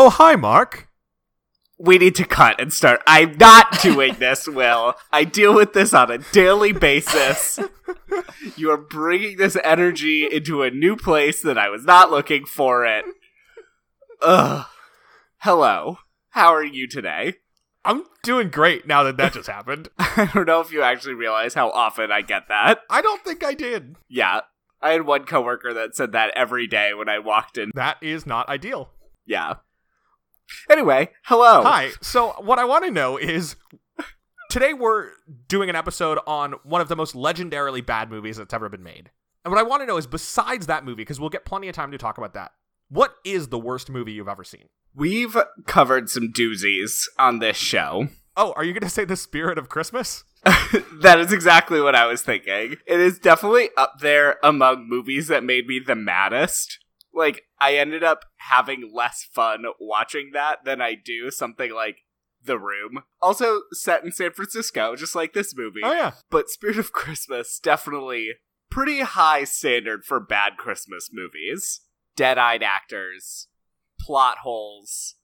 Oh, hi, Mark. We need to cut and start. I'm not doing this, Will. I deal with this on a daily basis. You are bringing this energy into a new place that I was not looking for it. Ugh. Hello. How are you today? I'm doing great now that that just happened. I don't know if you actually realize how often I get that. I don't think I did. Yeah. I had one coworker that said that every day when I walked in. That is not ideal. Yeah. Anyway, hello. Hi. So what I want to know is, today we're doing an episode on one of the most legendarily bad movies that's ever been made. And what I want to know is, besides that movie, because we'll get plenty of time to talk about that, what is the worst movie you've ever seen? We've covered some doozies on this show. Oh, are you going to say The Spirit of Christmas? That is exactly what I was thinking. It is definitely up there among movies that made me the maddest. Like, I ended up having less fun watching that than I do something like The Room. Also set in San Francisco, just like this movie. Oh, yeah. But Spirit of Christmas, definitely pretty high standard for bad Christmas movies. Dead-eyed actors, plot holes,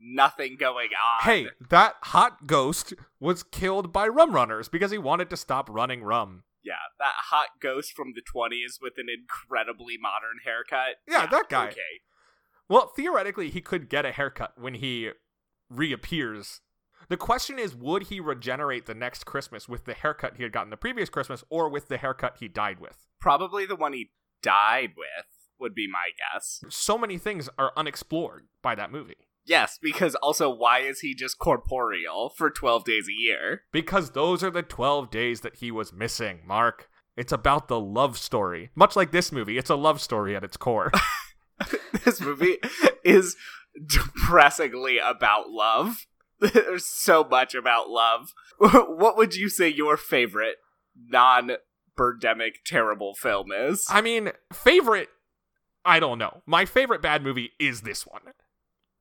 nothing going on. Hey, that hot ghost was killed by rum runners because he wanted to stop running rum. Yeah, that hot ghost from the 20s with an incredibly modern haircut. Yeah, that guy. Okay. Well, theoretically, he could get a haircut when he reappears. The question is, would he regenerate the next Christmas with the haircut he had gotten the previous Christmas, or with the haircut he died with? Probably the one he died with would be my guess. So many things are unexplored by that movie. Yes, because also, why is he just corporeal for 12 days a year? Because those are the 12 days that he was missing, Mark. It's about the love story. Much like this movie, it's a love story at its core. This movie is depressingly about love. There's so much about love. What would you say your favorite non-Birdemic terrible film is? I mean, favorite, I don't know. My favorite bad movie is this one.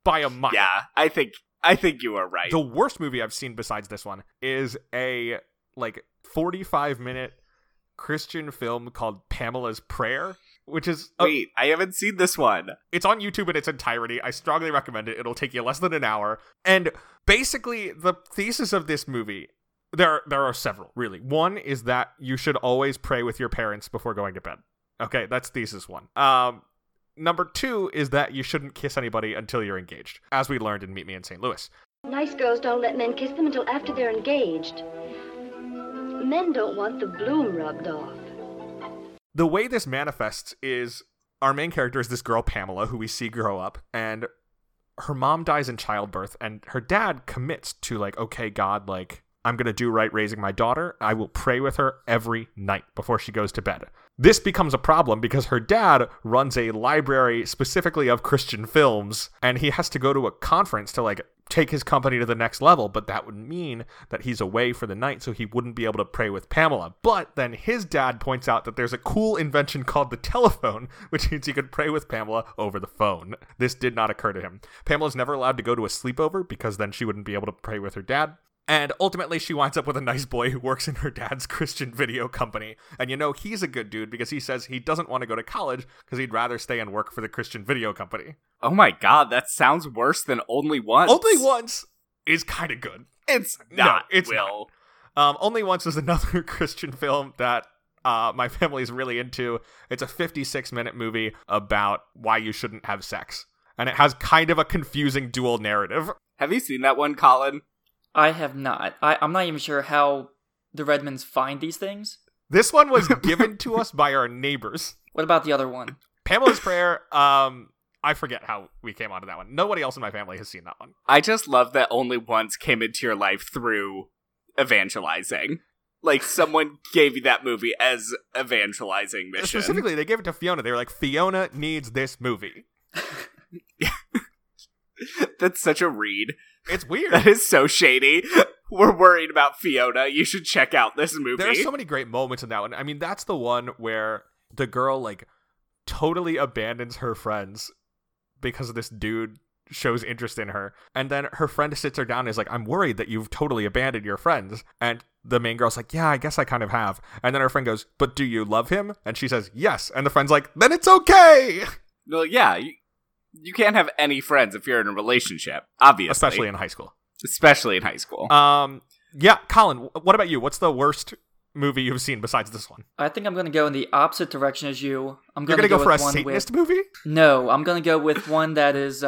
By a mile. Yeah, I think you are right. The worst movie I've seen besides this one is a, 45-minute Christian film called Pamela's Prayer, which is... Wait, I haven't seen this one. It's on YouTube in its entirety. I strongly recommend it. It'll take you less than an hour. And basically, the thesis of this movie, there are several, really. One is that you should always pray with your parents before going to bed. Okay, that's thesis one. Number two is that you shouldn't kiss anybody until you're engaged, as we learned in Meet Me in St. Louis. Nice girls don't let men kiss them until after they're engaged. Men don't want the bloom rubbed off. The way this manifests is, our main character is this girl, Pamela, who we see grow up, and her mom dies in childbirth, and her dad commits to, okay, God, I'm going to do right raising my daughter. I will pray with her every night before she goes to bed. This becomes a problem because her dad runs a library specifically of Christian films, and he has to go to a conference to, take his company to the next level, but that would mean that he's away for the night, so he wouldn't be able to pray with Pamela. But then his dad points out that there's a cool invention called the telephone, which means he could pray with Pamela over the phone. This did not occur to him. Pamela's never allowed to go to a sleepover because then she wouldn't be able to pray with her dad. And ultimately, she winds up with a nice boy who works in her dad's Christian video company. And he's a good dude because he says he doesn't want to go to college because he'd rather stay and work for the Christian video company. Oh my God, that sounds worse than Only Once. Only Once is kind of good. It's not, no, it's Will. Not. Only Once is another Christian film that my family's really into. It's a 56-minute movie about why you shouldn't have sex. And it has kind of a confusing dual narrative. Have you seen that one, Colin? I have not. I'm not even sure how the Redmonds find these things. This one was given to us by our neighbors. What about the other one? Pamela's Prayer. I forget how we came onto that one. Nobody else in my family has seen that one. I just love that Only Once came into your life through evangelizing. Someone gave you that movie as evangelizing mission. Specifically, they gave it to Fiona. They were like, Fiona needs this movie. That's such a read. It's weird. That is so shady. We're worried about Fiona. You should check out this movie. There are so many great moments in that one. I mean, that's the one where the girl, totally abandons her friends because this dude shows interest in her. And then her friend sits her down and is like, I'm worried that you've totally abandoned your friends. And the main girl's like, yeah, I guess I kind of have. And then her friend goes, but do you love him? And she says, yes. And the friend's like, then it's okay. Well, yeah, you can't have any friends if you're in a relationship, obviously. Especially in high school. Yeah, Colin, what about you? What's the worst movie you've seen besides this one? I think I'm going to go in the opposite direction as you. You're going to go for a Satanist movie? No, I'm going to go with one that is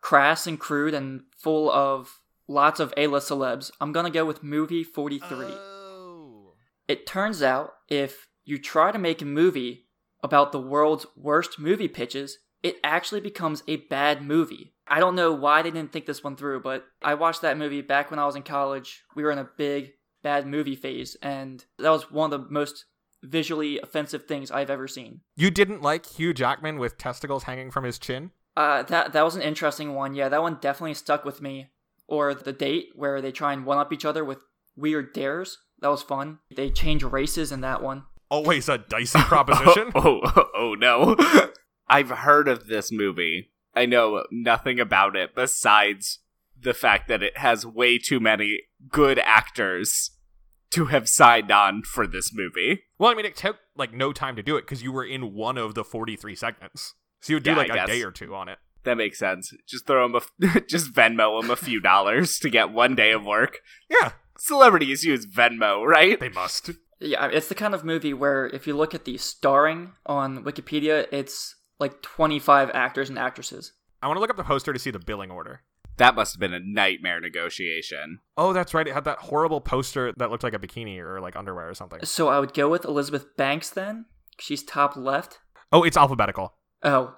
crass and crude and full of lots of A-list celebs. I'm going to go with Movie 43. Oh. It turns out if you try to make a movie about the world's worst movie pitches, it actually becomes a bad movie. I don't know why they didn't think this one through, but I watched that movie back when I was in college. We were in a big bad movie phase, and that was one of the most visually offensive things I've ever seen. You didn't like Hugh Jackman with testicles hanging from his chin? That was an interesting one. Yeah, that one definitely stuck with me. Or the date where they try and one-up each other with weird dares. That was fun. They change races in that one. Always a dicey proposition. Oh no. I've heard of this movie. I know nothing about it besides the fact that it has way too many good actors to have signed on for this movie. Well, I mean, it took like no time to do it because you were in one of the 43 segments. So you would do a day or two on it. That makes sense. Just throw him just Venmo him a few dollars to get one day of work. Yeah. Celebrities use Venmo, right? They must. Yeah, it's the kind of movie where if you look at the starring on Wikipedia, it's like 25 actors and actresses. I want to look up the poster to see the billing order. That must have been a nightmare negotiation. Oh, that's right. It had that horrible poster that looked like a bikini or like underwear or something. So I would go with Elizabeth Banks then. She's top left. Oh, it's alphabetical. Oh.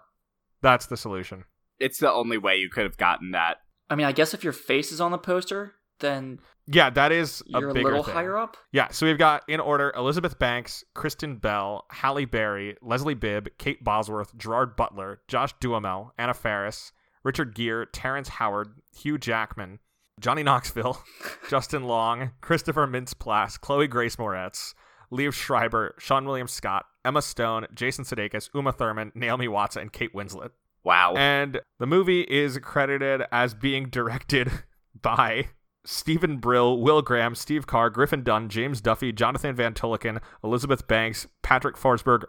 That's the solution. It's the only way you could have gotten that. I mean, I guess if your face is on the poster, then... Yeah, that is a bigger thing. You're a little higher up? Yeah, so we've got, in order, Elizabeth Banks, Kristen Bell, Halle Berry, Leslie Bibb, Kate Bosworth, Gerard Butler, Josh Duhamel, Anna Faris, Richard Gere, Terrence Howard, Hugh Jackman, Johnny Knoxville, Justin Long, Christopher Mintz-Plasse, Chloe Grace Moretz, Liev Schreiber, Sean William Scott, Emma Stone, Jason Sudeikis, Uma Thurman, Naomi Watts, and Kate Winslet. Wow. And the movie is credited as being directed by... Stephen Brill, Will Graham, Steve Carr, Griffin Dunn, James Duffy, Jonathan Van Tulliken, Elizabeth Banks, Patrick Forsberg,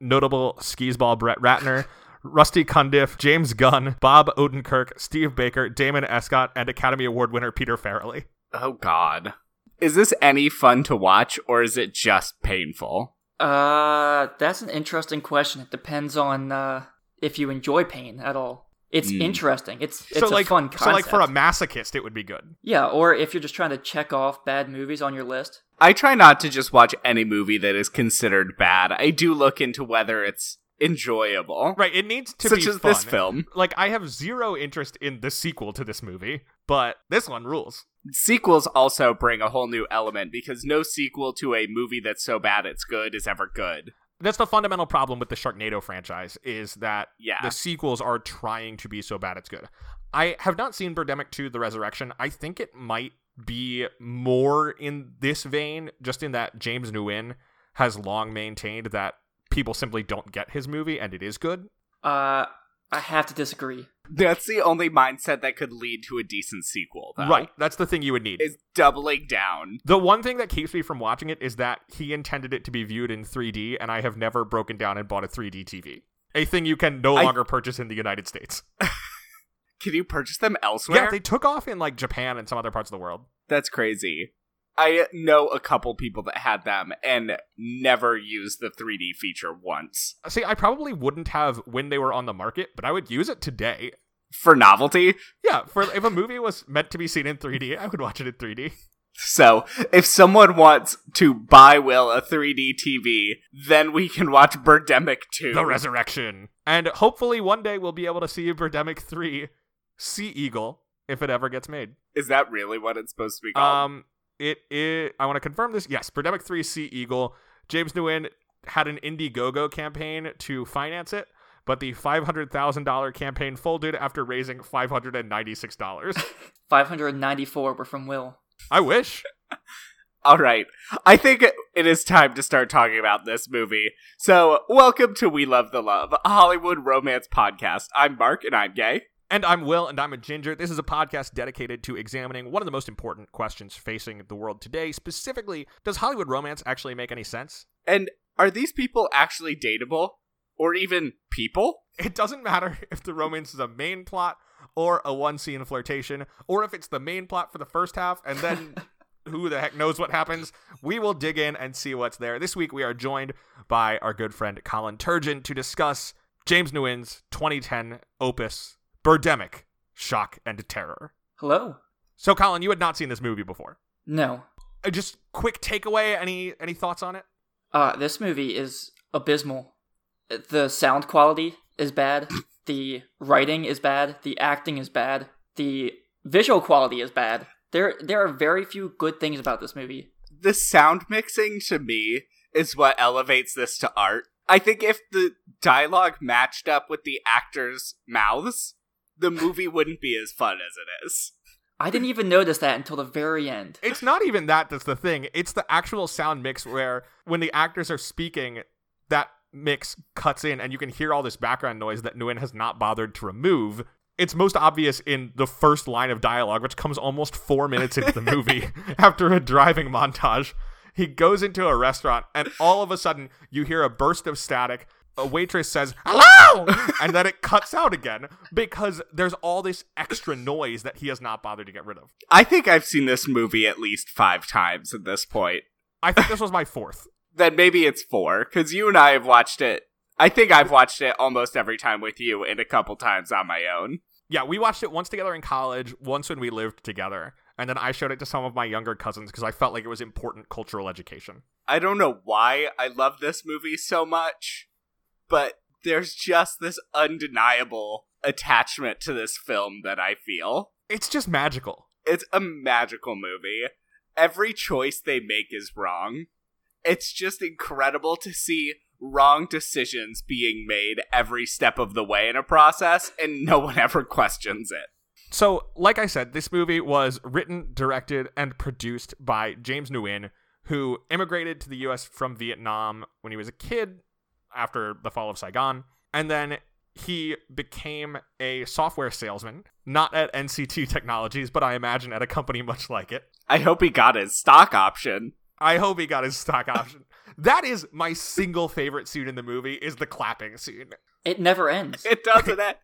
notable skisball Brett Ratner, Rusty Cundiff, James Gunn, Bob Odenkirk, Steve Baker, Damon Escott, and Academy Award winner Peter Farrelly. Oh, God. Is this any fun to watch, or is it just painful? That's an interesting question. It depends on if you enjoy pain at all. It's interesting. It's so a fun concept. So, for a masochist, it would be good. Yeah, or if you're just trying to check off bad movies on your list. I try not to just watch any movie that is considered bad. I do look into whether it's enjoyable. Right, it needs to be fun. Such as this film. Like, I have zero interest in the sequel to this movie, but this one rules. Sequels also bring a whole new element, because no sequel to a movie that's so bad it's good is ever good. That's the fundamental problem with the Sharknado franchise, is that the sequels are trying to be so bad it's good. I have not seen Birdemic 2, The Resurrection. I think it might be more in this vein, just in that James Nguyen has long maintained that people simply don't get his movie, and it is good. I have to disagree. That's the only mindset that could lead to a decent sequel, though. Right. That's the thing you would need. Is doubling down. The one thing that keeps me from watching it is that he intended it to be viewed in 3D, and I have never broken down and bought a 3D TV. A thing you can no longer purchase in the United States. Can you purchase them elsewhere? Yeah, they took off in, Japan and some other parts of the world. That's crazy. I know a couple people that had them and never used the 3D feature once. See, I probably wouldn't have when they were on the market, but I would use it today. For novelty? Yeah, if a movie was meant to be seen in 3D, I would watch it in 3D. So, if someone wants to buy Will a 3D TV, then we can watch Birdemic 2. The Resurrection. And hopefully one day we'll be able to see Birdemic 3, Sea Eagle, if it ever gets made. Is that really what it's supposed to be called? It is. I want to confirm this. Yes, Birdemic 3 Sea Eagle. James Nguyen had an Indiegogo campaign to finance it, but the $500,000 campaign folded after raising $596. 594 were from Will. I wish. All right. I think it is time to start talking about this movie. So, welcome to We Love the Love, a Hollywood romance podcast. I'm Mark, and I'm gay. And I'm Will, and I'm a ginger. This is a podcast dedicated to examining one of the most important questions facing the world today. Specifically, does Hollywood romance actually make any sense? And are these people actually dateable? or even people. It doesn't matter if the romance is a main plot or a one-scene flirtation, or if it's the main plot for the first half and then who the heck knows what happens. We will dig in and see what's there. This week we are joined by our good friend Colin Turgeon to discuss James Nguyen's 2010 opus, Birdemic, Shock and Terror. Hello. So, Colin, you had not seen this movie before. No. Just quick takeaway, any thoughts on it? This movie is abysmal. The sound quality is bad. The writing is bad. The acting is bad. The visual quality is bad. There are very few good things about this movie. The sound mixing, to me, is what elevates this to art. I think if the dialogue matched up with the actors' mouths, the movie wouldn't be as fun as it is. I didn't even notice that until the very end. It's not even that's the thing. It's the actual sound mix where when the actors are speaking, that mix cuts in and you can hear all this background noise that Nguyen has not bothered to remove. It's most obvious in the first line of dialogue, which comes almost 4 minutes into the movie after a driving montage. He goes into a restaurant and all of a sudden you hear a burst of static. A waitress says, "Hello!" and then it cuts out again because there's all this extra noise that he has not bothered to get rid of. I think I've seen this movie at least 5 times at this point. I think this was my 4th. Then maybe it's 4, because you and I have watched it. I think I've watched it almost every time with you and a couple times on my own. Yeah, we watched it once together in college, once when we lived together, and then I showed it to some of my younger cousins because I felt like it was important cultural education. I don't know why I love this movie so much, but there's just this undeniable attachment to this film that I feel. It's just magical. It's a magical movie. Every choice they make is wrong. It's just incredible to see wrong decisions being made every step of the way in a process, and no one ever questions it. So, like I said, this movie was written, directed, and produced by James Nguyen, who immigrated to the U.S. from Vietnam when he was a kid after the fall of Saigon, and then he became a software salesman, not at NCT Technologies, but I imagine at a company much like it. I hope he got his stock option. That is my single favorite scene in the movie, is the clapping scene. It never ends. It doesn't end.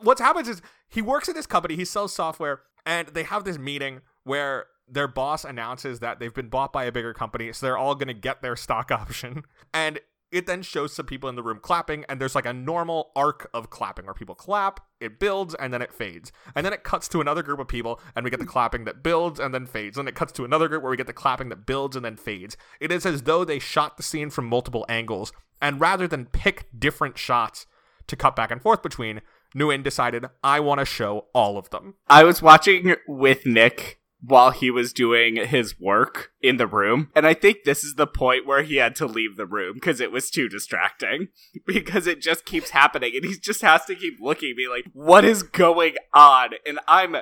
What happens is he works at this company, he sells software, and they have this meeting where their boss announces that they've been bought by a bigger company, so they're all going to get their stock option. And it then shows some people in the room clapping, and there's like a normal arc of clapping where people clap, it builds, and then it fades. And then it cuts to another group of people, and we get the clapping that builds and then fades. And it cuts to another group where we get the clapping that builds and then fades. It is as though they shot the scene from multiple angles, and rather than pick different shots to cut back and forth between, Nguyen decided, I want to show all of them. I was watching with Nick while he was doing his work in the room. And I think this is the point where he had to leave the room because it was too distracting. Because it just keeps happening. And he just has to keep looking at me like, what is going on? And I'm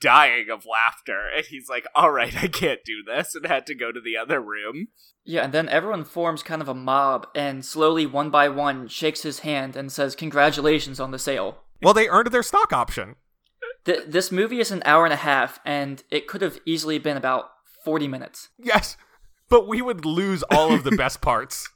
dying of laughter. And he's like, all right, I can't do this. And had to go to the other room. Yeah, and then everyone forms kind of a mob. And slowly, one by one, shakes his hand and says, congratulations on the sale. Well, they earned their stock option. This movie is an hour and a half, and it could have easily been about 40 minutes. Yes, but we would lose all of the best parts.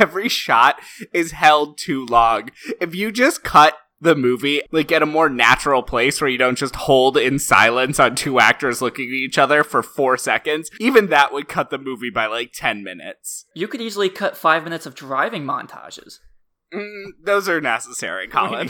Every shot is held too long. If you just cut the movie, like, at a more natural place where you don't just hold in silence on 2 actors looking at each other for 4 seconds, even that would cut the movie by, like, 10 minutes. You could easily cut 5 minutes of driving montages. Those are necessary, Colin.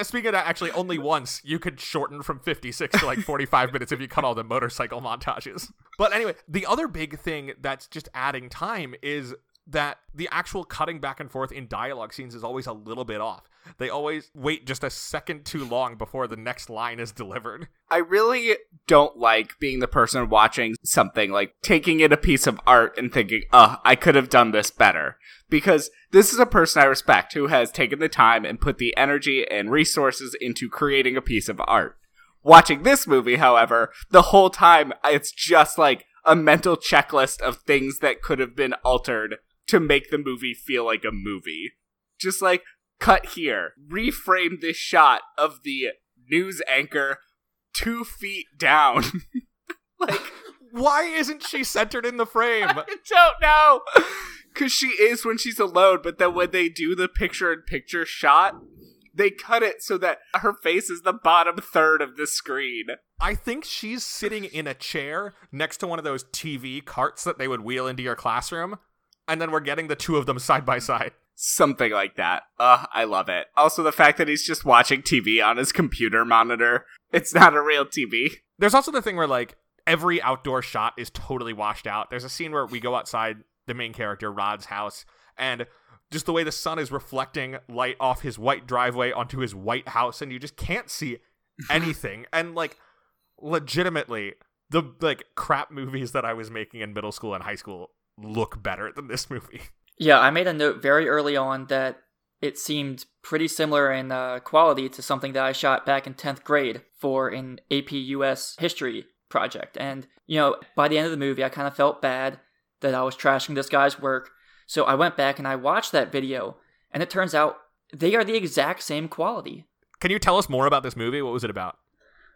Speaking of that, actually, Only Once, you could shorten from 56 to like 45 minutes if you cut all the motorcycle montages. But anyway, the other big thing that's just adding time is that the actual cutting back and forth in dialogue scenes is always a little bit off. They always wait just a second too long before the next line is delivered. I really don't like being the person watching something, like taking in a piece of art and thinking, I could have done this better. Because this is a person I respect who has taken the time and put the energy and resources into creating a piece of art. Watching this movie, however, the whole time, it's just like a mental checklist of things that could have been altered to make the movie feel like a movie. Just like, cut here, reframe this shot of the news anchor 2 feet down. Like, why isn't she centered in the frame? I don't know. Because she is when she's alone, but then when they do the picture-in-picture shot, they cut it so that her face is the bottom third of the screen. I think she's sitting in a chair next to one of those TV carts that they would wheel into your classroom, and then we're getting the two of them side by side. Something like that. I love it. Also, the fact that he's just watching TV on his computer monitor. It's not a real TV. There's also the thing where, like, every outdoor shot is totally washed out. There's a scene where we go outside the main character, Rod's house, and just the way the sun is reflecting light off his white driveway onto his white house, and you just can't see anything. And, like, legitimately, the, like, crap movies that I was making in middle school and high school look better than this movie. Yeah, I made a note very early on that it seemed pretty similar in quality to something that I shot back in 10th grade for an AP US history project. And, you know, by the end of the movie, I kind of felt bad that I was trashing this guy's work. So I went back and I watched that video, and it turns out they are the exact same quality. Can you tell us more about this movie? What was it about?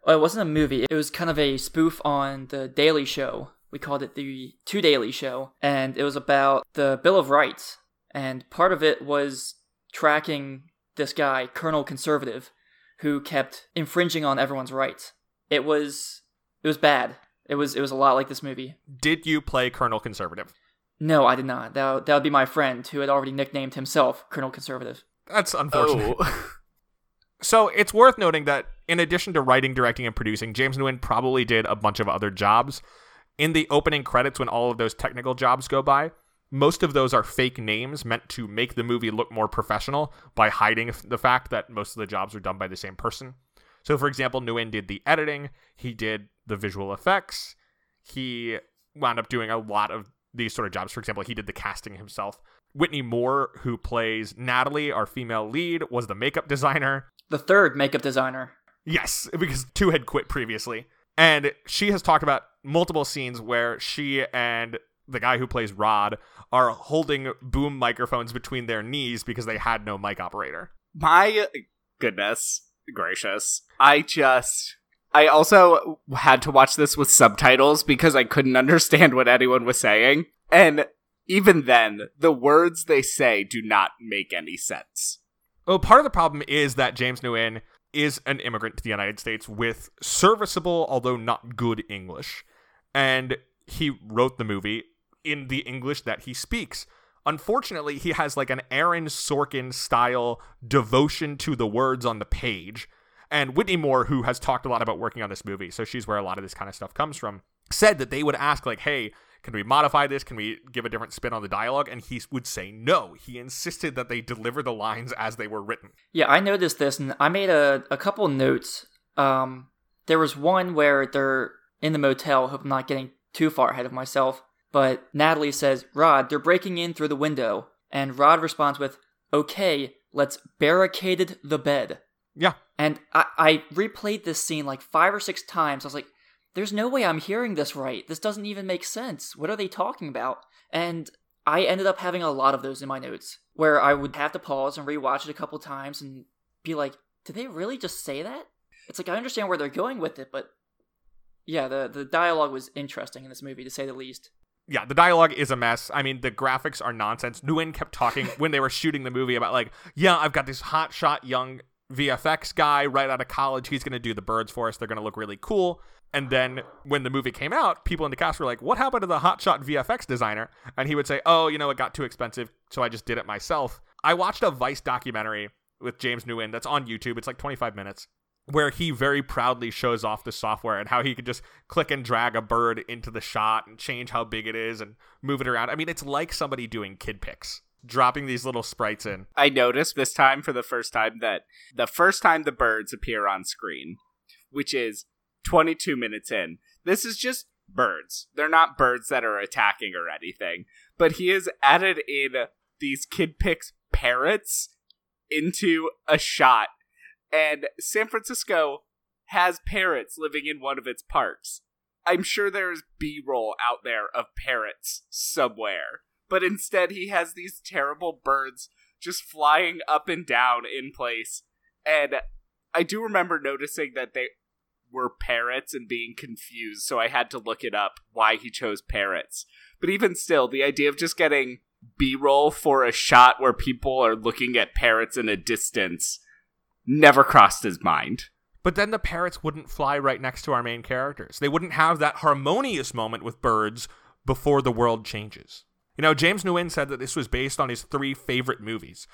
Well, it wasn't a movie. It was kind of a spoof on The Daily Show. We called it the Two Daily Show, and it was about the Bill of Rights. And part of it was tracking this guy, Colonel Conservative, who kept infringing on everyone's rights. It was bad. It was a lot like this movie. Did you play Colonel Conservative? No, I did not. That would be my friend who had already nicknamed himself Colonel Conservative. That's unfortunate. Oh. So it's worth noting that in addition to writing, directing, and producing, James Nguyen probably did a bunch of other jobs. In the opening credits, when all of those technical jobs go by, most of those are fake names meant to make the movie look more professional by hiding the fact that most of the jobs are done by the same person. So, for example, Nguyen did the editing. He did the visual effects. He wound up doing a lot of these sort of jobs. For example, he did the casting himself. Whitney Moore, who plays Natalie, our female lead, was the makeup designer. The third makeup designer. Yes, because two had quit previously. And she has talked about multiple scenes where she and the guy who plays Rod are holding boom microphones between their knees because they had no mic operator. My goodness gracious. I also had to watch this with subtitles because I couldn't understand what anyone was saying. And even then, the words they say do not make any sense. Well, part of the problem is that James Nguyen is an immigrant to the United States with serviceable, although not good, English. And he wrote the movie in the English that he speaks. Unfortunately, he has like an Aaron Sorkin-style devotion to the words on the page. And Whitney Moore, who has talked a lot about working on this movie, so she's where a lot of this kind of stuff comes from, said that they would ask, like, hey, can we modify this? Can we give a different spin on the dialogue? And he would say no. He insisted that they deliver the lines as they were written. Yeah, I noticed this, and I made a couple notes. There was one where they're in the motel. Hope I'm not getting too far ahead of myself. But Natalie says, Rod, they're breaking in through the window. And Rod responds with, okay, let's barricade the bed. Yeah. And I replayed this scene like 5 or 6 times. I was like, there's no way I'm hearing this right. This doesn't even make sense. What are they talking about? And I ended up having a lot of those in my notes where I would have to pause and rewatch it a couple times and be like, did they really just say that? It's like, I understand where they're going with it, but yeah, the dialogue was interesting in this movie, to say the least. Yeah, the dialogue is a mess. I mean, the graphics are nonsense. Nguyen kept talking when they were shooting the movie about like, yeah, I've got this hotshot young VFX guy right out of college. He's going to do The Birds for us. They're going to look really cool. And then when the movie came out, people in the cast were like, what happened to the hotshot VFX designer? And he would say, oh, you know, it got too expensive, so I just did it myself. I watched a Vice documentary with James Nguyen that's on YouTube. It's like 25 minutes, where he very proudly shows off the software and how he could just click and drag a bird into the shot and change how big it is and move it around. I mean, it's like somebody doing kid pics, dropping these little sprites in. I noticed this time for the first time that the first time the birds appear on screen, which is 22 minutes in, this is just birds. They're not birds that are attacking or anything, but he has added in these kid pics parrots into a shot. And San Francisco has parrots living in one of its parks. I'm sure there's B-roll out there of parrots somewhere. But instead, he has these terrible birds just flying up and down in place. And I do remember noticing that they were parrots and being confused, so I had to look it up why he chose parrots. But even still, the idea of just getting B-roll for a shot where people are looking at parrots in a distance never crossed his mind. But then the parrots wouldn't fly right next to our main characters. They wouldn't have that harmonious moment with birds before the world changes. You know, James Nguyen said that this was based on his three favorite movies.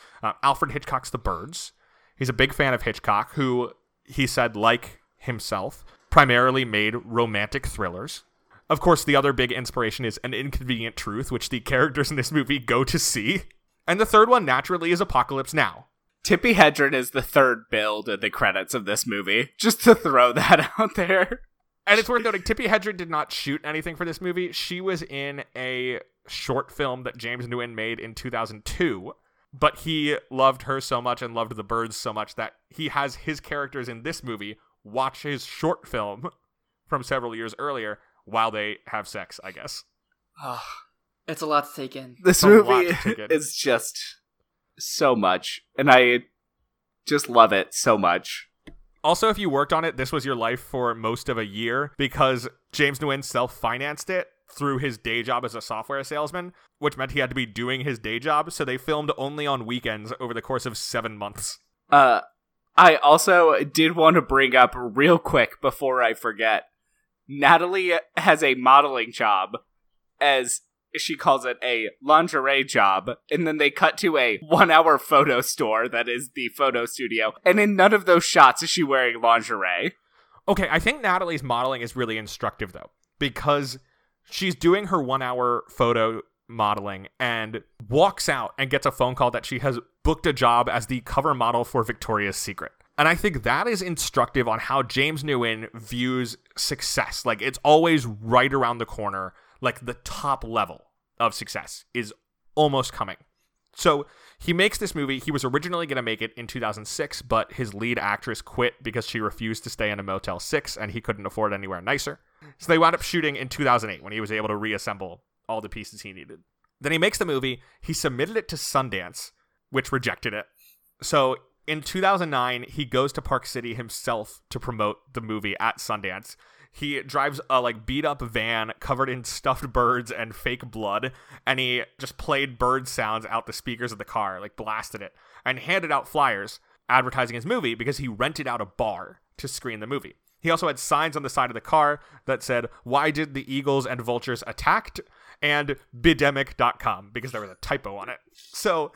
Alfred Hitchcock's The Birds. He's a big fan of Hitchcock, who, he said, like himself, primarily made romantic thrillers. Of course, the other big inspiration is An Inconvenient Truth, which the characters in this movie go to see. And the third one, naturally, is Apocalypse Now. Tippi Hedren is the third build in the credits of this movie, just to throw that out there. And it's worth noting, Tippi Hedren did not shoot anything for this movie. She was in a short film that James Nguyen made in 2002, but he loved her so much and loved The Birds so much that he has his characters in this movie watch his short film from several years earlier while they have sex, I guess. Oh, it's a lot to take in. This movie is just so much, and I just love it so much. Also, if you worked on it, this was your life for most of a year, because James Nguyen self-financed it through his day job as a software salesman, which meant he had to be doing his day job, so they filmed only on weekends over the course of 7 months. I also did want to bring up real quick before I forget, Natalie has a modeling job, as she calls it, a lingerie job, and then they cut to a 1 hour photo store that is the photo studio, and in none of those shots is she wearing lingerie. Okay, I think Natalie's modeling is really instructive, though, because she's doing her 1 hour photo modeling and walks out and gets a phone call that she has booked a job as the cover model for Victoria's Secret. And I think that is instructive on how James Nguyen views success. Like, it's always right around the corner. Like, the top level of success is almost coming. So he makes this movie. He was originally going to make it in 2006, but his lead actress quit because she refused to stay in a Motel 6 and he couldn't afford anywhere nicer. So they wound up shooting in 2008 when he was able to reassemble all the pieces he needed. Then he makes the movie. He submitted it to Sundance, which rejected it. So in 2009, he goes to Park City himself to promote the movie at Sundance. He drives a beat-up van covered in stuffed birds and fake blood, and he just played bird sounds out the speakers of the car, blasted it, and handed out flyers advertising his movie because he rented out a bar to screen the movie. He also had signs on the side of the car that said, "Why did the eagles and vultures attacked?" and Birdemic.com, because there was a typo on it. So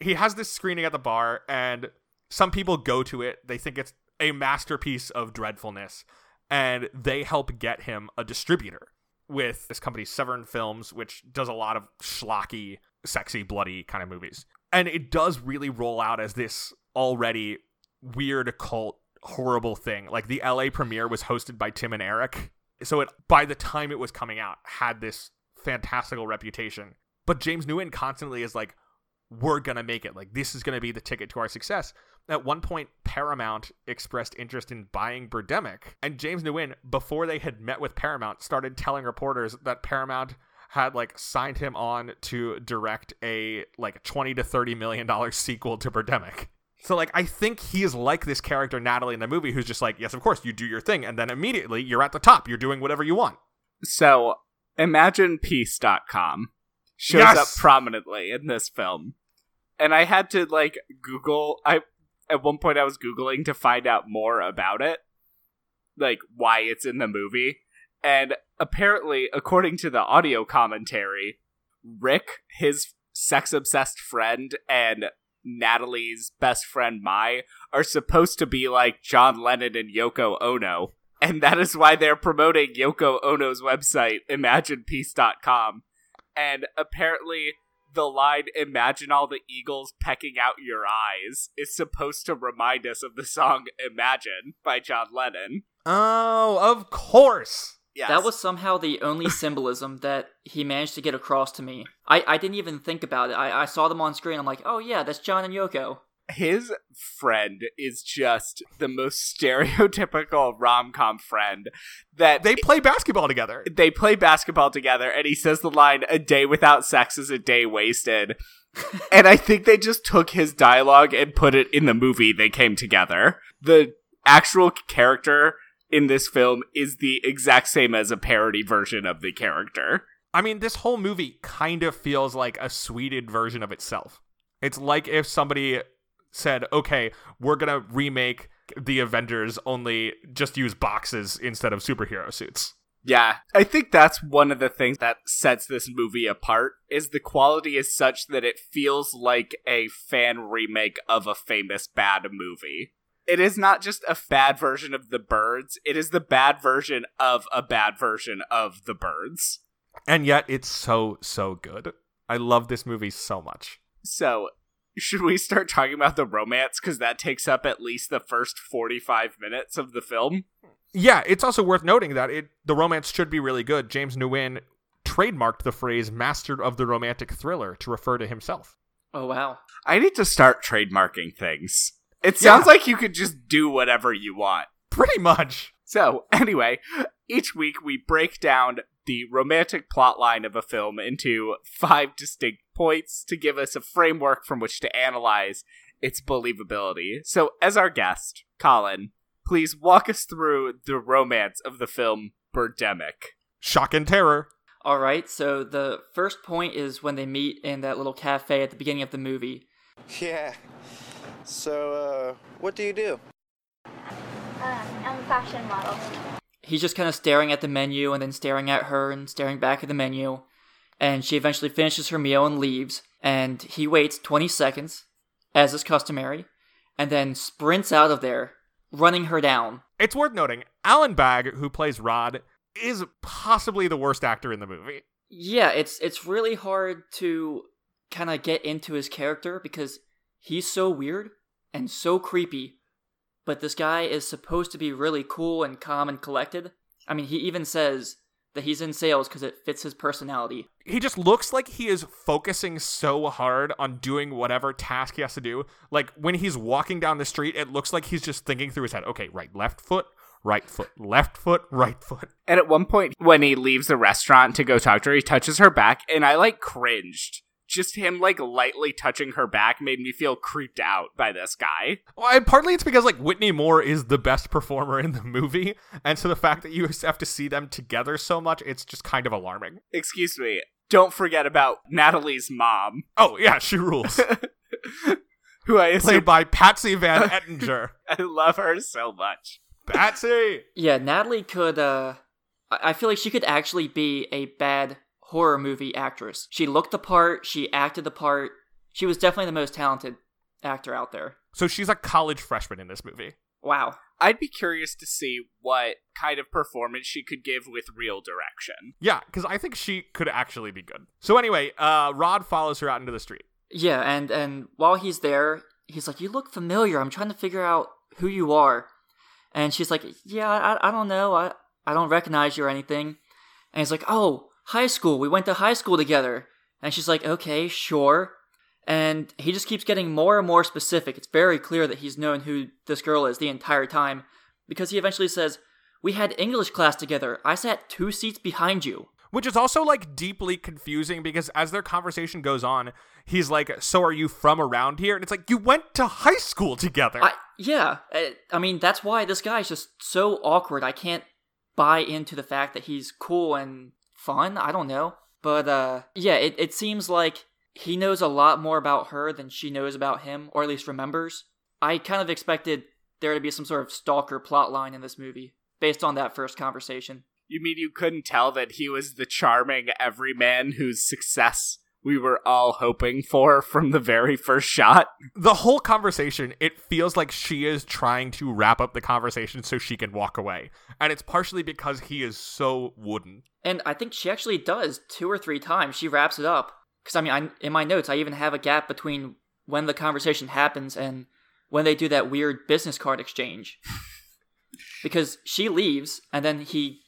he has this screening at the bar, and some people go to it. They think it's a masterpiece of dreadfulness, and they help get him a distributor with this company, Severin Films, which does a lot of schlocky, sexy, bloody kind of movies. And it does really roll out as this already weird, occult, horrible thing. The LA premiere was hosted by Tim and Eric. So by the time it was coming out, had this fantastical reputation. But James Nguyen constantly is we're going to make it. This is going to be the ticket to our success. At one point, Paramount expressed interest in buying Birdemic, and James Nguyen, before they had met with Paramount, started telling reporters that Paramount had signed him on to direct a $20 to $30 million sequel to Birdemic. So I think he is this character Natalie in the movie, who's just yes, of course, you do your thing, and then immediately you're at the top. You're doing whatever you want. So Imaginepeace.com shows up prominently in this film. And I had to Google. At one point I was Googling to find out more about it, why it's in the movie. And apparently, according to the audio commentary, Rick, his sex-obsessed friend, and Natalie's best friend, Mai, are supposed to be like John Lennon and Yoko Ono. And that is why they're promoting Yoko Ono's website, Imaginepeace.com. And apparently, the line, "Imagine all the eagles pecking out your eyes," is supposed to remind us of the song "Imagine" by John Lennon. Oh, of course! Yes. That was somehow the only symbolism that he managed to get across to me. I didn't even think about it. I saw them on screen, I'm like, oh yeah, that's John and Yoko. His friend is just the most stereotypical rom-com friend that... They play basketball together. They play basketball together, and he says the line, "A day without sex is a day wasted." And I think they just took his dialogue and put it in the movie they came together. The actual character in this film is the exact same as a parody version of the character. I mean, this whole movie kind of feels like a sweetened version of itself. It's like if somebody said, okay, we're going to remake the Avengers, only just use boxes instead of superhero suits. Yeah, I think that's one of the things that sets this movie apart, is the quality is such that it feels like a fan remake of a famous bad movie. It is not just a bad version of The Birds, it is the bad version of a bad version of The Birds. And yet it's so, so good. I love this movie so much. So, should we start talking about the romance? Because that takes up at least the first 45 minutes of the film. Yeah, it's also worth noting that the romance should be really good. James Nguyen trademarked the phrase master of the romantic thriller to refer to himself. Oh, wow. I need to start trademarking things. It sounds like you could just do whatever you want. Pretty much. So, anyway, each week we break down the romantic plotline of a film into 5 distinct points to give us a framework from which to analyze its believability. So, as our guest, Colin, please walk us through the romance of the film Birdemic. Shock and terror. All right, so the first point is when they meet in that little cafe at the beginning of the movie. Yeah. So, what do you do? I'm a fashion model. He's just kind of staring at the menu and then staring at her and staring back at the menu. And she eventually finishes her meal and leaves. And he waits 20 seconds, as is customary, and then sprints out of there, running her down. It's worth noting, Alan Bagg, who plays Rod, is possibly the worst actor in the movie. Yeah, it's really hard to kind of get into his character because he's so weird and so creepy, but this guy is supposed to be really cool and calm and collected. I mean, he even says that he's in sales because it fits his personality. He just looks like he is focusing so hard on doing whatever task he has to do. Like, when he's walking down the street, it looks like he's just thinking through his head, okay, right, left foot, right foot, left foot, right foot. And at one point, when he leaves the restaurant to go talk to her, he touches her back, and I, cringed. Just him, lightly touching her back made me feel creeped out by this guy. Well, and partly it's because, Whitney Moore is the best performer in the movie, and so the fact that you have to see them together so much, it's just kind of alarming. Excuse me, don't forget about Natalie's mom. Oh, yeah, she rules. Who I assume... Played by Patsy Van Ettinger. I love her so much. Patsy! Yeah, Natalie could, I feel like she could actually be a bad horror movie actress. She looked the part, she acted the part. She was definitely the most talented actor out there. So she's a college freshman in this movie. Wow. I'd be curious to see what kind of performance she could give with real direction. Yeah, because I think she could actually be good. So anyway, Rod follows her out into the street. Yeah, and while he's there, he's like, you look familiar. I'm trying to figure out who you are. And she's like, yeah, I don't know. I don't recognize you or anything. And he's like, oh, high school. We went to high school together. And she's like, okay, sure. And he just keeps getting more and more specific. It's very clear that he's known who this girl is the entire time, because he eventually says, we had English class together. I sat 2 seats behind you. Which is also, deeply confusing, because as their conversation goes on, he's like, so are you from around here? And it's like, you went to high school together. Yeah. I mean, that's why this guy's just so awkward. I can't buy into the fact that he's cool and fun, I don't know. But it seems like he knows a lot more about her than she knows about him, or at least remembers. I kind of expected there to be some sort of stalker plotline in this movie, based on that first conversation. You mean you couldn't tell that he was the charming everyman whose success we were all hoping for from the very first shot? The whole conversation, it feels like she is trying to wrap up the conversation so she can walk away. And it's partially because he is so wooden. And I think she actually does 2 or 3 times. She wraps it up. Because, in my notes, I even have a gap between when the conversation happens and when they do that weird business card exchange. Because she leaves, and then he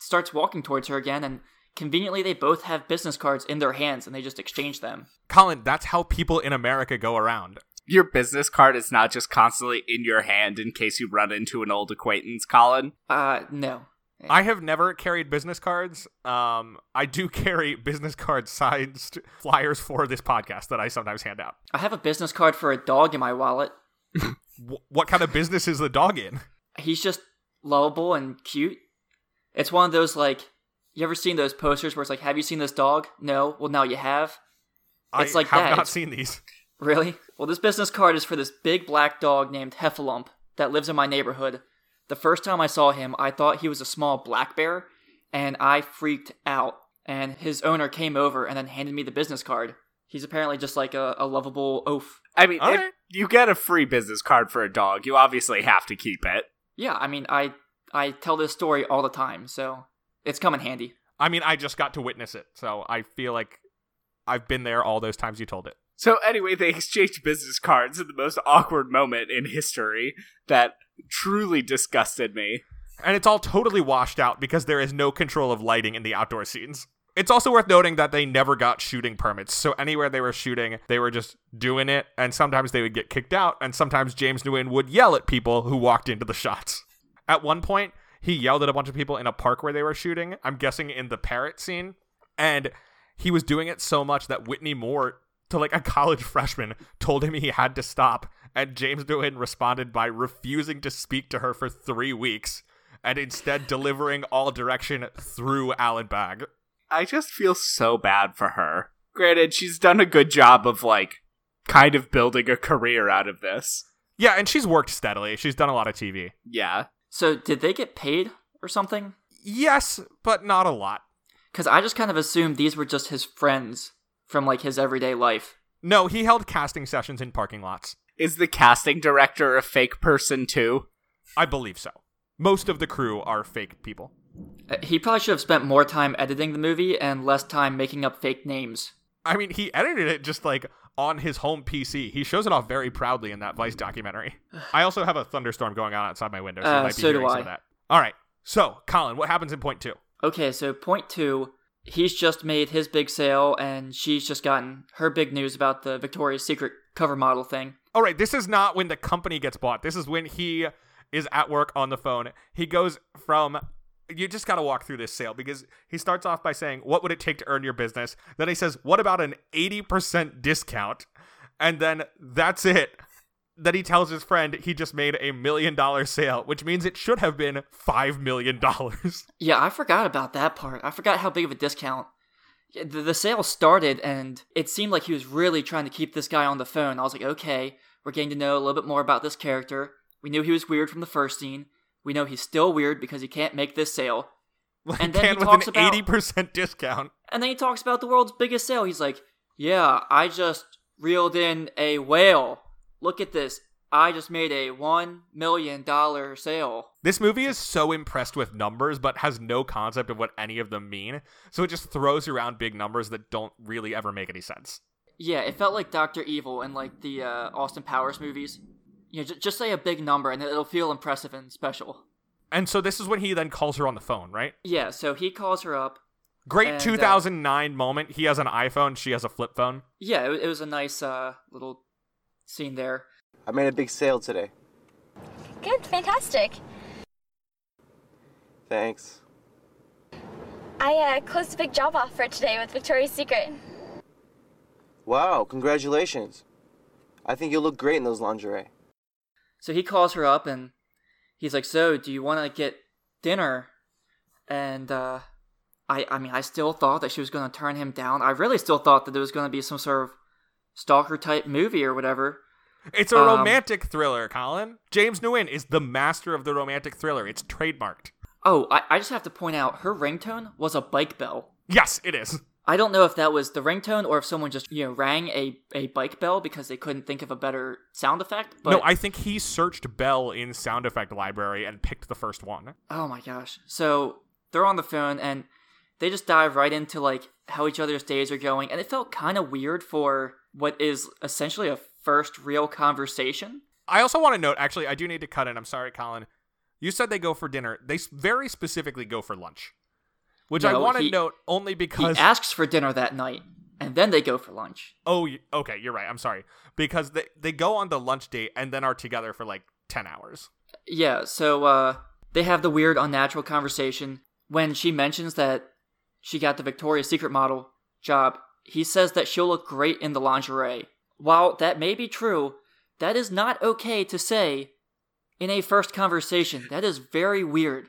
starts walking towards her again, and conveniently, they both have business cards in their hands, and they just exchange them. Colin, that's how people in America go around. Your business card is not just constantly in your hand in case you run into an old acquaintance, Colin? No. I have never carried business cards. I do carry business card-sized flyers for this podcast that I sometimes hand out. I have a business card for a dog in my wallet. What kind of business is the dog in? He's just lovable and cute. It's one of those, You ever seen those posters where it's like, have you seen this dog? No. Well, now you have. It's like that. I have not seen these. Really? Well, this business card is for this big black dog named Heffalump that lives in my neighborhood. The first time I saw him, I thought he was a small black bear, and I freaked out. And his owner came over and then handed me the business card. He's apparently just like a lovable oaf. I mean, if you get a free business card for a dog, you obviously have to keep it. Yeah, I mean, I tell this story all the time, so it's come in handy. I mean, I just got to witness it, so I feel like I've been there all those times you told it. So anyway, they exchanged business cards at the most awkward moment in history that truly disgusted me. And it's all totally washed out because there is no control of lighting in the outdoor scenes. It's also worth noting that they never got shooting permits. So anywhere they were shooting, they were just doing it. And sometimes they would get kicked out. And sometimes James Nguyen would yell at people who walked into the shots. At one point, he yelled at a bunch of people in a park where they were shooting. I'm guessing in the parrot scene. And he was doing it so much that Whitney Moore, to like a college freshman, told him he had to stop. And James Nguyen responded by refusing to speak to her for 3 weeks. And instead delivering all direction through Alan Bagg. I just feel so bad for her. Granted, she's done a good job of, like, kind of building a career out of this. Yeah, and she's worked steadily. She's done a lot of TV. Yeah. So did they get paid or something? Yes, but not a lot. Because I just kind of assumed these were just his friends from, like, his everyday life. No, he held casting sessions in parking lots. Is the casting director a fake person, too? I believe so. Most of the crew are fake people. He probably should have spent more time editing the movie and less time making up fake names. I mean, he edited it just like on his home PC. He shows it off very proudly in that Vice documentary. I also have a thunderstorm going on outside my window, so I might be hearing some of that. All right. So, Colin, what happens in point two? Okay, so point two, he's just made his big sale, and she's just gotten her big news about the Victoria's Secret cover model thing. All right, this is not when the company gets bought. This is when he is at work on the phone. He goes from... You just got to walk through this sale because he starts off by saying, what would it take to earn your business? Then he says, what about an 80% discount? And then that's it. Then he tells his friend he just made $1 million sale, which means it should have been $5 million. Yeah, I forgot about that part. I forgot how big of a discount. The sale started and it seemed like he was really trying to keep this guy on the phone. I was like, okay, we're getting to know a little bit more about this character. We knew he was weird from the first scene. We know he's still weird because he can't make this sale. And then he talks about 80% discount. And then he talks about the world's biggest sale. He's like, yeah, I just reeled in a whale. Look at this. I just made a $1 million sale. This movie is so impressed with numbers, but has no concept of what any of them mean. So it just throws around big numbers that don't really ever make any sense. Yeah, it felt like Dr. Evil in like the Austin Powers movies. You know, just say a big number and it'll feel impressive and special. And so this is when he then calls her on the phone, right? Yeah, so he calls her up. Great and, 2009 moment. He has an iPhone, she has a flip phone. Yeah, it was a nice little scene there. I made a big sale today. Good, fantastic. Thanks. I closed a big job offer today with Victoria's Secret. Wow, congratulations. I think you'll look great in those lingerie. So he calls her up and he's like, so do you want to get dinner? And I mean, I still thought that she was going to turn him down. I really still thought that there was going to be some sort of stalker type movie or whatever. It's a romantic thriller, Colin. James Nguyen is the master of the romantic thriller. It's trademarked. Oh, I just have to point out her ringtone was a bike bell. Yes, it is. I don't know if that was the ringtone or if someone just, you know, rang a bike bell because they couldn't think of a better sound effect. But... No, I think he searched bell in sound effect library and picked the first one. Oh my gosh. So they're on the phone and they just dive right into like how each other's days are going. And it felt kind of weird for what is essentially a first real conversation. I also want to note, actually, I do need to cut in. I'm sorry, Colin. You said they go for dinner. They very specifically go for lunch. Which no, I want to note only because... He asks for dinner that night, and then they go for lunch. Oh, okay, you're right. I'm sorry. Because they go on the lunch date and then are together for like 10 hours. Yeah, so they have the weird, unnatural conversation. When she mentions that she got the Victoria's Secret model job, he says that she'll look great in the lingerie. While that may be true, that is not okay to say in a first conversation. That is very weird.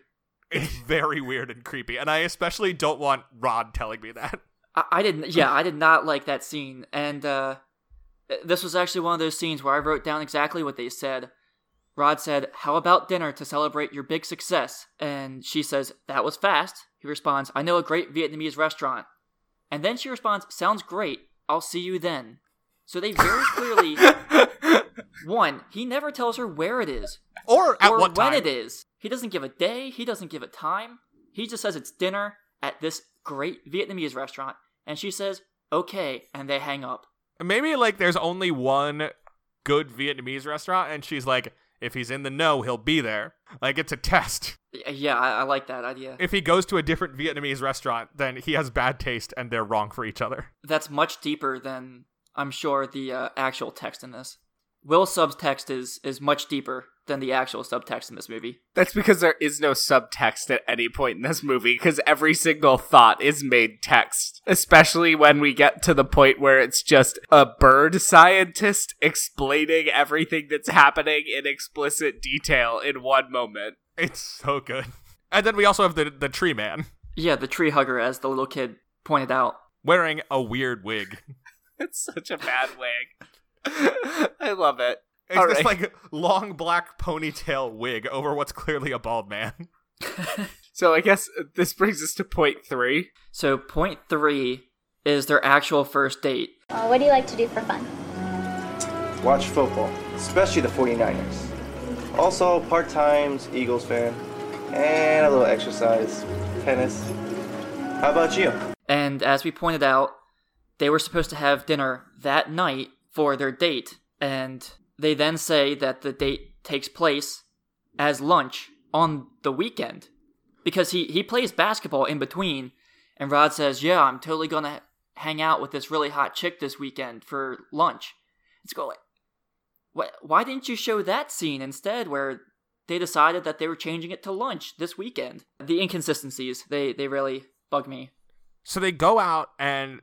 It's very weird and creepy, and I especially don't want Rod telling me that. I did not like that scene, and this was actually one of those scenes where I wrote down exactly what they said. Rod said, "How about dinner to celebrate your big success?" And she says, "That was fast." He responds, "I know a great Vietnamese restaurant." And then she responds, "Sounds great. I'll see you then." So they very clearly, one, he never tells her where it is. Or at what time. When it is. He doesn't give a day. He doesn't give a time. He just says it's dinner at this great Vietnamese restaurant. And she says, "Okay." And they hang up. Maybe, like, there's only one good Vietnamese restaurant, and she's like, if he's in the know, he'll be there. Like, it's a test. Yeah, I like that idea. If he goes to a different Vietnamese restaurant, then he has bad taste and they're wrong for each other. That's much deeper than, I'm sure, the actual text in this. Will's subtext is much deeper than the actual subtext in this movie. That's because there is no subtext at any point in this movie, because every single thought is made text. Especially when we get to the point where it's just a bird scientist explaining everything that's happening in explicit detail in one moment. It's so good. And then we also have the tree man. Yeah, the tree hugger, as the little kid pointed out. Wearing a weird wig. It's such a bad wig. I love it. It's all this right. Like long black ponytail wig over what's clearly a bald man. So I guess this brings us to point 3. So point 3 is their actual first date. What do you like to do for fun? Watch football, especially the 49ers. Also part-time Eagles fan and a little exercise, tennis. How about you? And as we pointed out, they were supposed to have dinner that night for their date, and they then say that the date takes place as lunch on the weekend because he plays basketball in between, and Rod says, "Yeah, I'm totally gonna hang out with this really hot chick this weekend for lunch." It's going, why didn't you show that scene instead where they decided that they were changing it to lunch this weekend? The inconsistencies, they really bug me. So they go out and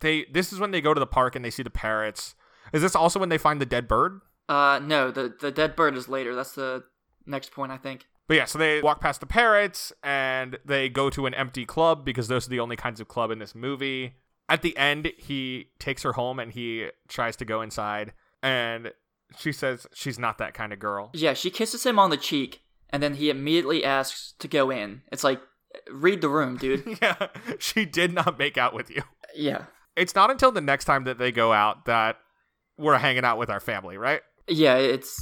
this is when they go to the park and they see the parrots. Is this also when they find the dead bird? No, the dead bird is later. That's the next point, I think. But yeah, so they walk past the parrots and they go to an empty club because those are the only kinds of club in this movie. At the end, he takes her home and he tries to go inside and she says she's not that kind of girl. Yeah, she kisses him on the cheek and then he immediately asks to go in. It's like, read the room, dude. Yeah, she did not make out with you. Yeah. It's not until the next time that they go out that we're hanging out with our family, right? Yeah, it's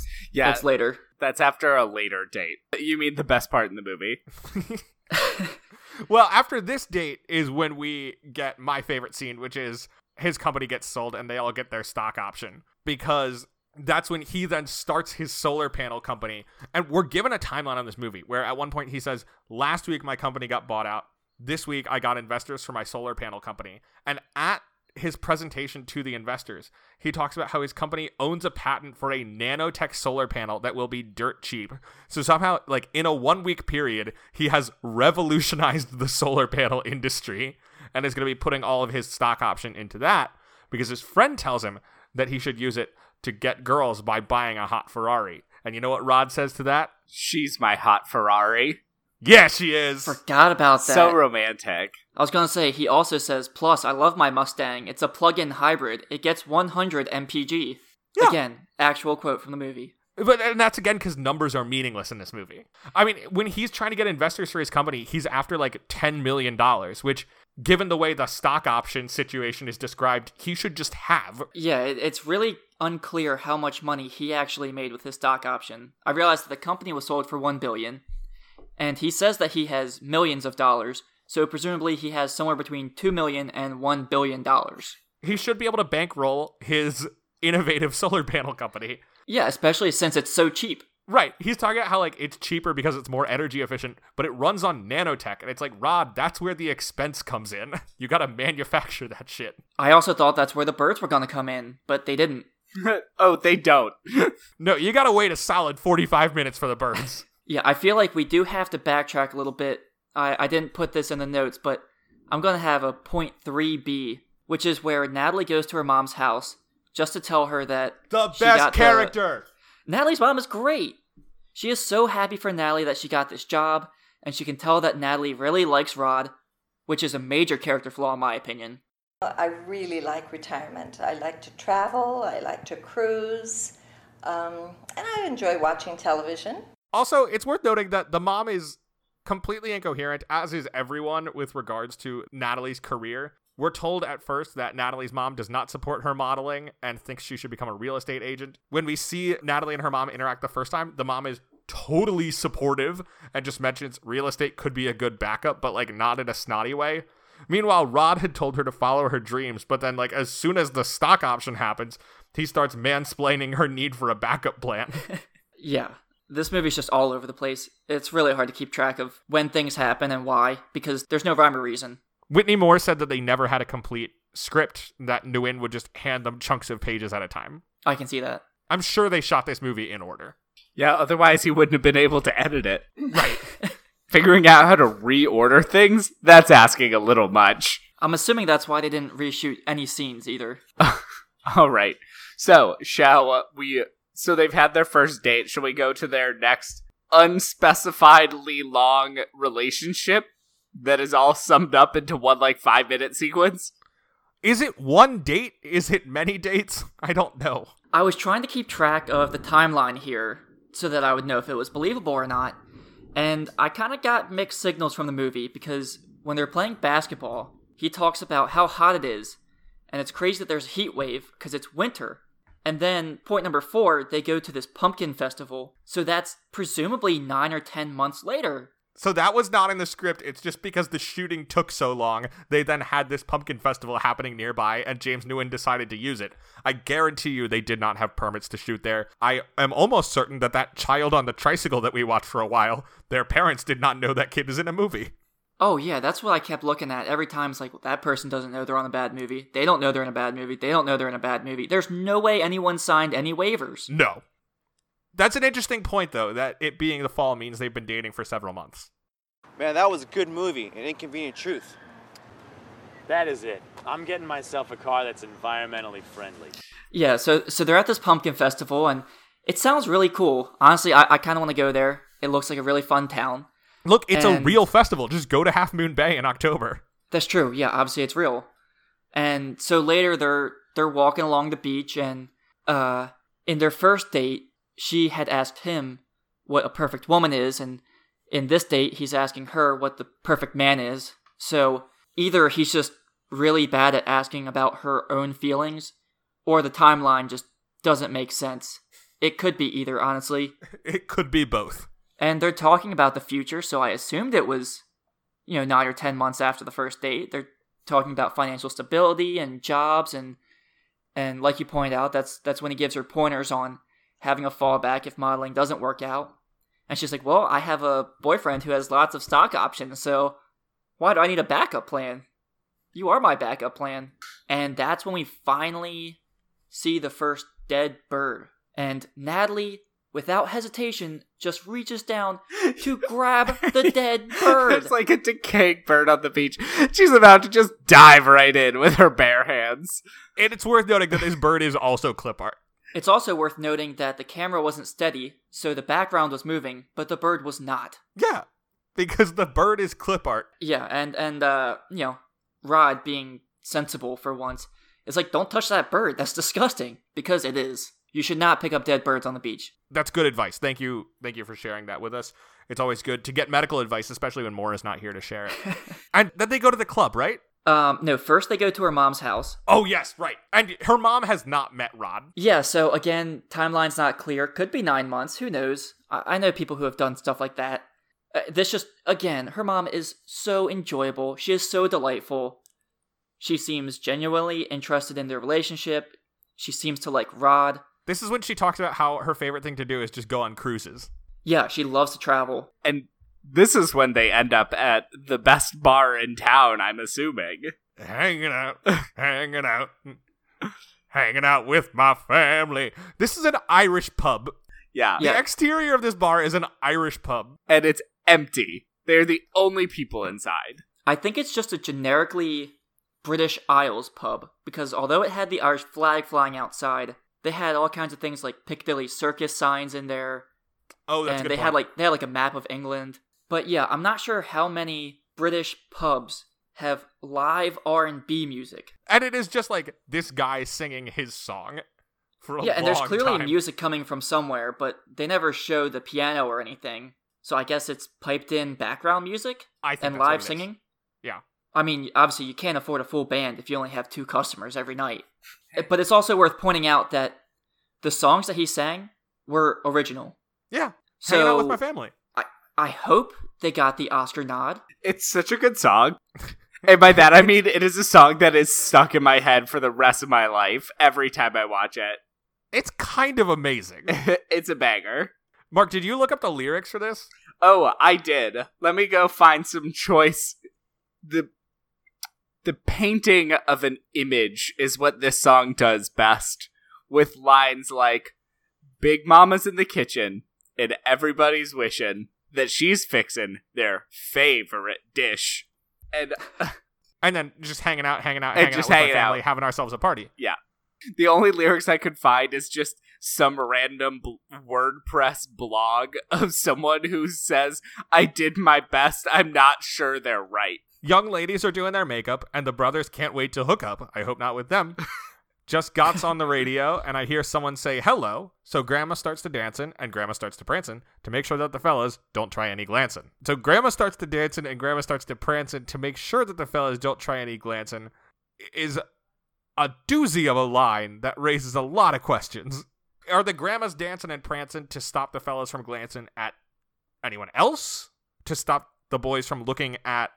later. That's after a later date. You mean the best part in the movie. Well, after this date is when we get my favorite scene, which is his company gets sold and they all get their stock option. Because that's when he then starts his solar panel company. And we're given a timeline on this movie where at one point he says, "Last week my company got bought out. This week I got investors for my solar panel company." And at his presentation to the investors, he talks about how his company owns a patent for a nanotech solar panel that will be dirt cheap. So somehow, like, in a 1 week period, he has revolutionized the solar panel industry and is going to be putting all of his stock option into that because his friend tells him that he should use it to get girls by buying a hot Ferrari. And you know what Rod says to that? "She's my hot Ferrari." Yeah, she is. Forgot about that. So romantic. I was going to say, he also says, "Plus, I love my Mustang. It's a plug-in hybrid. It gets 100 MPG. Yeah. Again, actual quote from the movie. And that's, again, because numbers are meaningless in this movie. I mean, when he's trying to get investors for his company, he's after, like, $10 million, which, given the way the stock option situation is described, he should just have. Yeah, it's really unclear how much money he actually made with his stock option. I realized that the company was sold for $1 billion, and he says that he has millions of dollars, so presumably he has somewhere between $2 million and $1 billion. He should be able to bankroll his innovative solar panel company. Yeah, especially since it's so cheap. Right. He's talking about how, like, it's cheaper because it's more energy efficient, but it runs on nanotech. And it's like, Rod, that's where the expense comes in. You got to manufacture that shit. I also thought that's where the birds were going to come in, but they didn't. Oh, they don't. No, you got to wait a solid 45 minutes for the birds. Yeah, I feel like we do have to backtrack a little bit. I didn't put this in the notes, but I'm going to have a point 3B, which is where Natalie goes to her mom's house just to tell her that the best character. Natalie's mom is great. She is so happy for Natalie that she got this job and she can tell that Natalie really likes Rod, which is a major character flaw in my opinion. I really like retirement. I like to travel, I like to cruise, and I enjoy watching television. Also, it's worth noting that the mom is completely incoherent, as is everyone, with regards to Natalie's career. We're told at first that Natalie's mom does not support her modeling and thinks she should become a real estate agent. When we see Natalie and her mom interact the first time, the mom is totally supportive and just mentions real estate could be a good backup, but like not in a snotty way. Meanwhile, Rod had told her to follow her dreams, but then like as soon as the stock option happens, he starts mansplaining her need for a backup plan. Yeah, this movie's just all over the place. It's really hard to keep track of when things happen and why, because there's no rhyme or reason. Whitney Moore said that they never had a complete script, that Nguyen would just hand them chunks of pages at a time. I can see that. I'm sure they shot this movie in order. Yeah, otherwise he wouldn't have been able to edit it. Right. Figuring out how to reorder things? That's asking a little much. I'm assuming that's why they didn't reshoot any scenes either. All right. So, So they've had their first date. Shall we go to their next unspecifiedly long relationship that is all summed up into one, 5-minute sequence? Is it one date? Is it many dates? I don't know. I was trying to keep track of the timeline here so that I would know if it was believable or not. And I kind of got mixed signals from the movie because when they're playing basketball, he talks about how hot it is. And it's crazy that there's a heat wave because it's winter. And then point number 4, they go to this pumpkin festival. So that's presumably 9 or 10 months later. So that was not in the script. It's just because the shooting took so long. They then had this pumpkin festival happening nearby, and James Nguyen decided to use it. I guarantee you they did not have permits to shoot there. I am almost certain that child on the tricycle that we watched for a while, their parents did not know that kid is in a movie. Oh, yeah, that's what I kept looking at. Every time it's like, well, that person doesn't know they're on a bad movie. They don't know they're in a bad movie. They don't know they're in a bad movie. There's no way anyone signed any waivers. No. That's an interesting point, though, that it being the fall means they've been dating for several months. Man, that was a good movie, An Inconvenient Truth. That is it. I'm getting myself a car that's environmentally friendly. Yeah, so they're at this pumpkin festival, and it sounds really cool. Honestly, I kind of want to go there. It looks like a really fun town. Look, it's a real festival. Just go to Half Moon Bay in October. That's true. Yeah, obviously it's real. And so later, they're walking along the beach, and in their first date, she had asked him what a perfect woman is, and in this date, he's asking her what the perfect man is. So either he's just really bad at asking about her own feelings, or the timeline just doesn't make sense. It could be either, honestly. It could be both. And they're talking about the future, so I assumed it was, 9 or 10 months after the first date. They're talking about financial stability and jobs, and like you point out, that's when he gives her pointers on having a fallback if modeling doesn't work out. And she's like, well, I have a boyfriend who has lots of stock options, so why do I need a backup plan? You are my backup plan. And that's when we finally see the first dead bird. And Natalie, without hesitation, just reaches down to grab the dead bird. It's like a decaying bird on the beach. She's about to just dive right in with her bare hands. And it's worth noting that this bird is also clip art. It's also worth noting that the camera wasn't steady, so the background was moving, but the bird was not. Yeah, because the bird is clip art. Yeah, and Rod being sensible for once is like, don't touch that bird. That's disgusting, because it is. You should not pick up dead birds on the beach. That's good advice. Thank you for sharing that with us. It's always good to get medical advice, especially when Moore is not here to share it. And then they go to the club, right? No, first they go to her mom's house. Oh, yes, right. And her mom has not met Rod. Yeah, so again, timeline's not clear. Could be 9 months. Who knows? I know people who have done stuff like that. This just, again, her mom is so enjoyable. She is so delightful. She seems genuinely interested in their relationship. She seems to like Rod. This is when she talks about how her favorite thing to do is just go on cruises. Yeah, she loves to travel. And this is when they end up at the best bar in town, I'm assuming. Hanging out, hanging out with my family. This is an Irish pub. Yeah. The exterior of this bar is an Irish pub. And it's empty. They're the only people inside. I think it's just a generically British Isles pub, because although it had the Irish flag flying outside, they had all kinds of things like Piccadilly Circus signs in there. Oh, that's a good point. They had a map of England. But yeah, I'm not sure how many British pubs have live R&B music. And it is just like this guy singing his song for a long time. Yeah, and there's clearly music coming from somewhere, but they never show the piano or anything. So I guess it's piped in background music and live singing. Yeah. I mean, obviously you can't afford a full band if you only have 2 customers every night. But it's also worth pointing out that the songs that he sang were original. Yeah. So Hanging Out With My Family. I hope they got the Oscar nod. It's such a good song. And by that, I mean, it is a song that is stuck in my head for the rest of my life every time I watch it. It's kind of amazing. It's a banger. Mark, did you look up the lyrics for this? Oh, I did. Let me go find some choice. The painting of an image is what this song does best, with lines like, Big Mama's in the kitchen, and everybody's wishing that she's fixing their favorite dish. And then just hanging out with my family, having ourselves a party. Yeah. The only lyrics I could find is just some random WordPress blog of someone who says, I did my best, I'm not sure they're right. Young ladies are doing their makeup, and the brothers can't wait to hook up. I hope not with them. Just Got's on the radio, and I hear someone say hello, so Grandma starts to dancing, and Grandma starts to prancing, to make sure that the fellas don't try any glancing. So Grandma starts to dancing, and Grandma starts to prancing, to make sure that the fellas don't try any glancing, is a doozy of a line that raises a lot of questions. Are the grandmas dancing and prancing to stop the fellas from glancing at anyone else? To stop the boys from looking at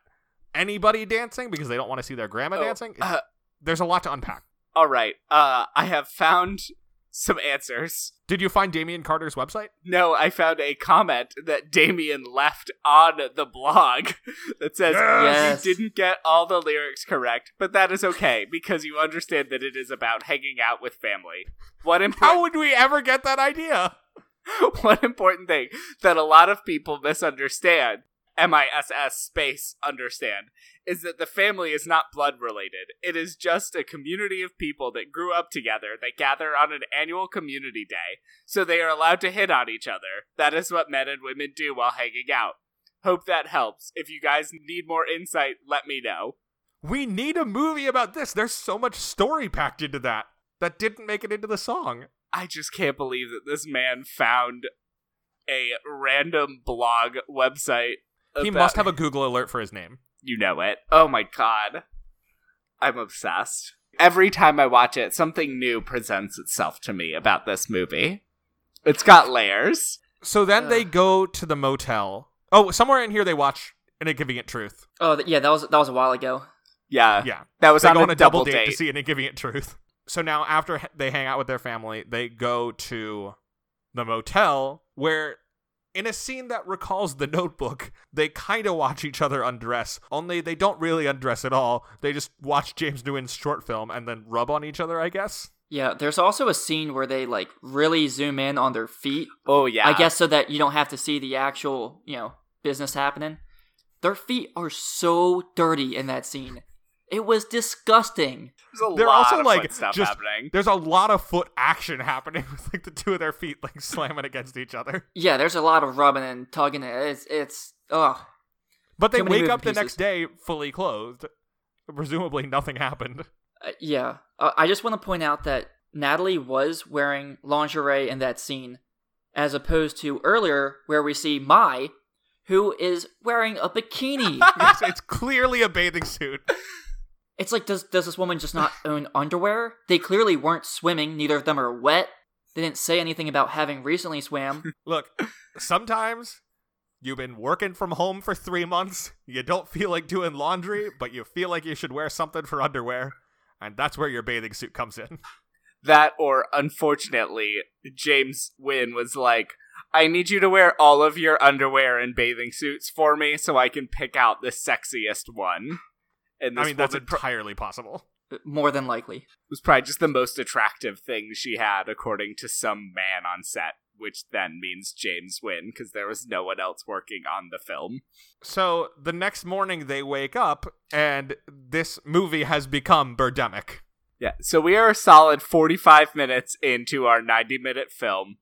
anybody dancing because they don't want to see their grandma dancing? There's a lot to unpack. All right, I have found some answers. Did you find Damien Carter's website? No, I found a comment that Damien left on the blog that says, yes, you didn't get all the lyrics correct, but that is okay, because you understand that it is about hanging out with family. How would we ever get that idea? One important thing that a lot of people misunderstand, M-I-S-S space understand, is that the family is not blood related. It is just a community of people that grew up together that gather on an annual community day, so they are allowed to hit on each other. That is what men and women do while hanging out. Hope that helps. If you guys need more insight, let me know. We need a movie about this. There's so much story packed into that didn't make it into the song. I just can't believe that this man found a random blog website. He must have a Google alert for his name. You know it. Oh my god. I'm obsessed. Every time I watch it, something new presents itself to me about this movie. It's got layers. So then they go to the motel. Oh, somewhere in here they watch An Inconvenient Truth. Oh, yeah, that was a while ago. Yeah. That was on a double date to see An Inconvenient Truth. So now after they hang out with their family, they go to the motel where, in a scene that recalls The Notebook, they kind of watch each other undress, only they don't really undress at all. They just watch James Nguyen's short film and then rub on each other, I guess. Yeah, there's also a scene where they, like, really zoom in on their feet. Oh, yeah. I guess so that you don't have to see the actual, business happening. Their feet are so dirty in that scene. It was disgusting. There's a lot of foot stuff happening. There's a lot of foot action happening with the two of their feet slamming against each other. Yeah, there's a lot of rubbing and tugging. But they wake up the next day fully clothed. Presumably nothing happened. I just want to point out that Natalie was wearing lingerie in that scene, as opposed to earlier where we see Mai, who is wearing a bikini. Yes, it's clearly a bathing suit. It's like, does this woman just not own underwear? They clearly weren't swimming. Neither of them are wet. They didn't say anything about having recently swam. Look, sometimes you've been working from home for 3 months. You don't feel like doing laundry, but you feel like you should wear something for underwear. And that's where your bathing suit comes in. That, or unfortunately, James Nguyen was like, I need you to wear all of your underwear and bathing suits for me so I can pick out the sexiest one. And this that's entirely possible. More than likely. It was probably just the most attractive thing she had, according to some man on set, which then means James Nguyen, because there was no one else working on the film. So the next morning they wake up, and this movie has become Birdemic. Yeah, so we are a solid 45 minutes into our 90-minute film,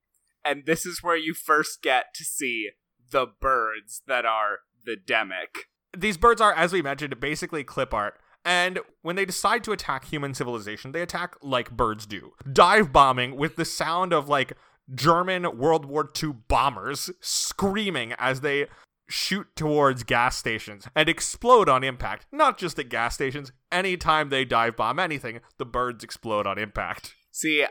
and this is where you first get to see the birds that are the Demic. These birds are, as we mentioned, basically clip art. And when they decide to attack human civilization, they attack like birds do. Dive bombing with the sound of, like, German World War II bombers screaming as they shoot towards gas stations and explode on impact. Not just at gas stations. Anytime they dive bomb anything, the birds explode on impact. See,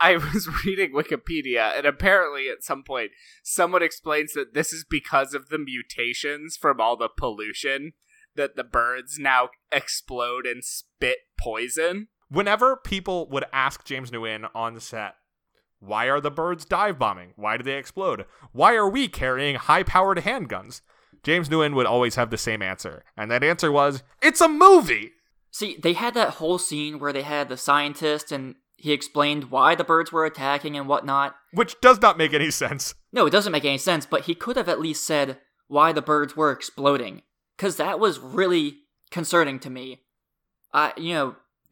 I was reading Wikipedia, and apparently at some point, someone explains that this is because of the mutations from all the pollution, that the birds now explode and spit poison. Whenever people would ask James Nguyen on the set, why are the birds dive bombing? Why do they explode? Why are we carrying high-powered handguns? James Nguyen would always have the same answer. And that answer was, it's a movie! See, they had that whole scene where they had the scientist and he explained why the birds were attacking and whatnot. Which does not make any sense. No, it doesn't make any sense, but he could have at least said why the birds were exploding. Because that was really concerning to me.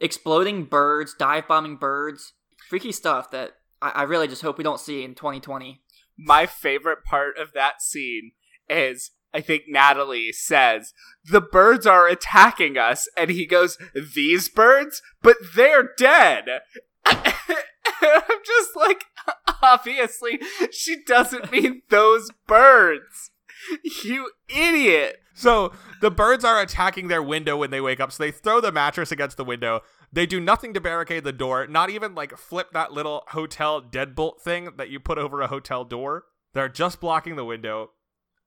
Exploding birds, dive-bombing birds, freaky stuff that I really just hope we don't see in 2020. My favorite part of that scene is, I think Natalie says, the birds are attacking us, and he goes, these birds? But they're dead! I'm just like, obviously, she doesn't mean those birds! You idiot! So, the birds are attacking their window when they wake up, so they throw the mattress against the window. They do nothing to barricade the door, not even, like, flip that little hotel deadbolt thing that you put over a hotel door. They're just blocking the window.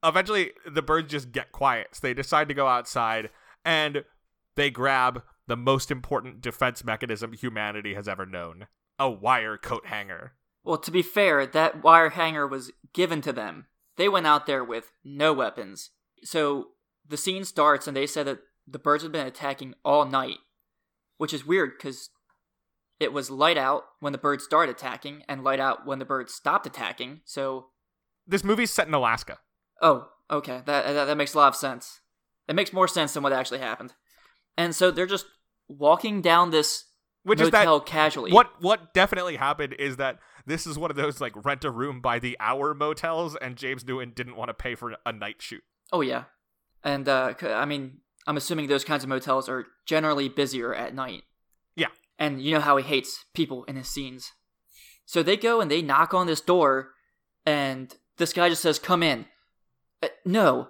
Eventually, the birds just get quiet, so they decide to go outside, and they grab the most important defense mechanism humanity has ever known. A wire coat hanger. Well, to be fair, that wire hanger was given to them. They went out there with no weapons. So the scene starts, and they said that the birds had been attacking all night, which is weird because it was light out when the birds started attacking and light out when the birds stopped attacking. So this movie's set in Alaska. Oh, okay. That makes a lot of sense. It makes more sense than what actually happened. And so they're just walking down this motel casually. What definitely happened is that this is one of those, like, rent-a-room-by-the-hour motels, and James Nguyen didn't want to pay for a night shoot. Oh, yeah. And, I'm assuming those kinds of motels are generally busier at night. Yeah. And you know how he hates people in his scenes. So they go and they knock on this door, and this guy just says, come in. No.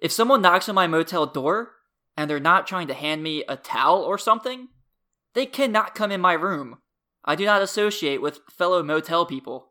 If someone knocks on my motel door, and they're not trying to hand me a towel or something, they cannot come in my room. I do not associate with fellow motel people.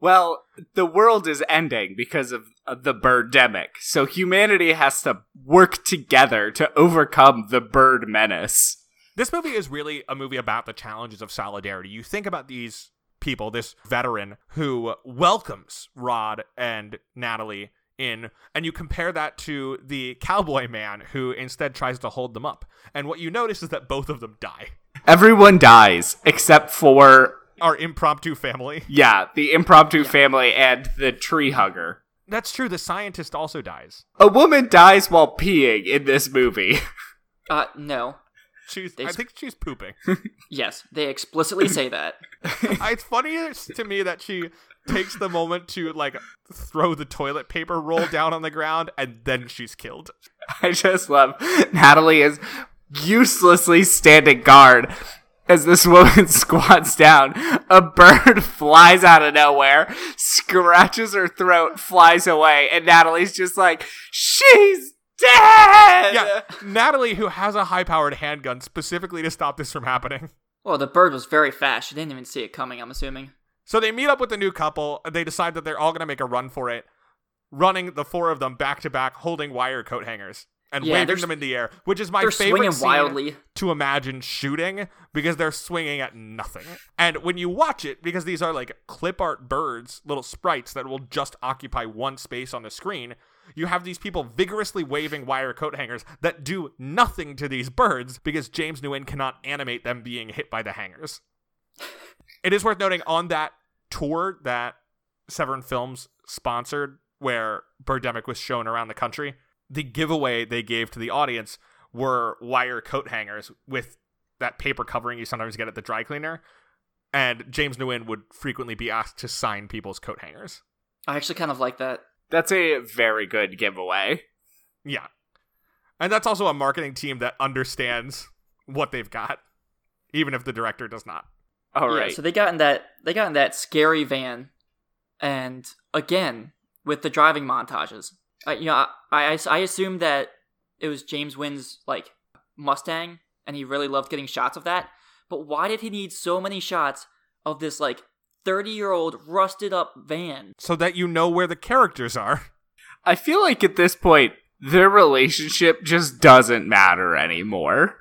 Well, the world is ending because of the Birdemic, so humanity has to work together to overcome the bird menace. This movie is really a movie about the challenges of solidarity. You think about these people, this veteran who welcomes Rod and Natalie in, and you compare that to the cowboy man who instead tries to hold them up. And what you notice is that both of them die. Everyone dies, except for our impromptu family. Yeah, the impromptu family and the tree hugger. That's true, the scientist also dies. A woman dies while peeing in this movie. No. I think she's pooping. Yes, they explicitly say that. It's funny to me that she takes the moment to, like, throw the toilet paper roll down on the ground, and then she's killed. I just love Natalie is uselessly standing guard as this woman squats down. A bird flies out of nowhere, scratches her throat, flies away, and Natalie's just like, she's dead! Yeah, Natalie, who has a high-powered handgun specifically to stop this from happening. Well, the bird was very fast. She didn't even see it coming, I'm assuming. So they meet up with the new couple, and they decide that they're all going to make a run for it, running the four of them back-to-back, holding wire coat hangers. And waving them in the air, which is my favorite scene wildly to imagine shooting, because they're swinging at nothing. And when you watch it, because these are like clip art birds, little sprites that will just occupy one space on the screen, you have these people vigorously waving wire coat hangers that do nothing to these birds because James Nguyen cannot animate them being hit by the hangers. It is worth noting on that tour that Severin Films sponsored, where Birdemic was shown around the country, the giveaway they gave to the audience were wire coat hangers with that paper covering you sometimes get at the dry cleaner. And James Nguyen would frequently be asked to sign people's coat hangers. I actually kind of like that. That's a very good giveaway. Yeah. And that's also a marketing team that understands what they've got, even if the director does not. All right. Yeah, so they got in that scary van, and again with the driving montages. I assume that it was James Nguyen's like Mustang, and he really loved getting shots of that. But why did he need so many shots of this like 30-year-old rusted up van? So that you know where the characters are. I feel like at this point, their relationship just doesn't matter anymore.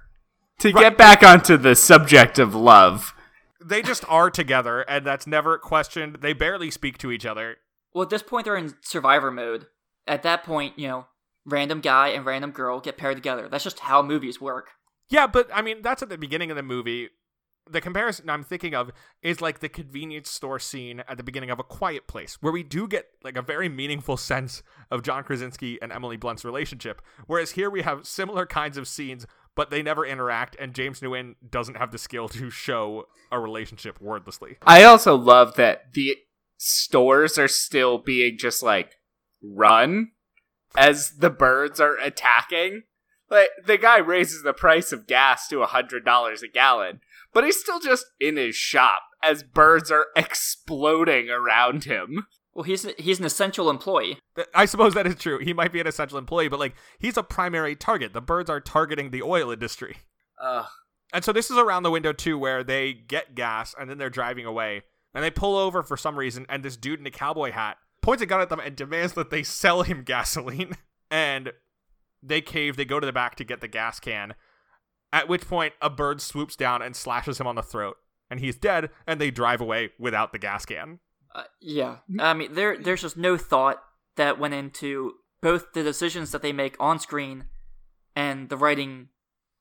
To get back onto the subject of love. They just are together, and that's never questioned. They barely speak to each other. Well, at this point, they're in survivor mode. At that point, you know, random guy and random girl get paired together. That's just how movies work. Yeah, but, I mean, that's at the beginning of the movie. The comparison I'm thinking of is, like, the convenience store scene at the beginning of A Quiet Place, where we do get, like, a very meaningful sense of John Krasinski and Emily Blunt's relationship, whereas here we have similar kinds of scenes, but they never interact, and James Nguyen doesn't have the skill to show a relationship wordlessly. I also love that the stores are still being just, like, run as the birds are attacking. Like, the guy raises the price of gas to $100 a gallon, but he's still just in his shop as birds are exploding around him. Well, he's an essential employee. I suppose that is true. He might be an essential employee, but, like, he's a primary target. The birds are targeting the oil industry. And so this is around the window, too, where they get gas, and then they're driving away, and they pull over for some reason, and this dude in a cowboy hat points a gun at them and demands that they sell him gasoline, and... they cave, they go to the back to get the gas can, at which point a bird swoops down and slashes him on the throat, and he's dead, and they drive away without the gas can. Yeah. I mean, there's just no thought that went into both the decisions that they make on screen and the writing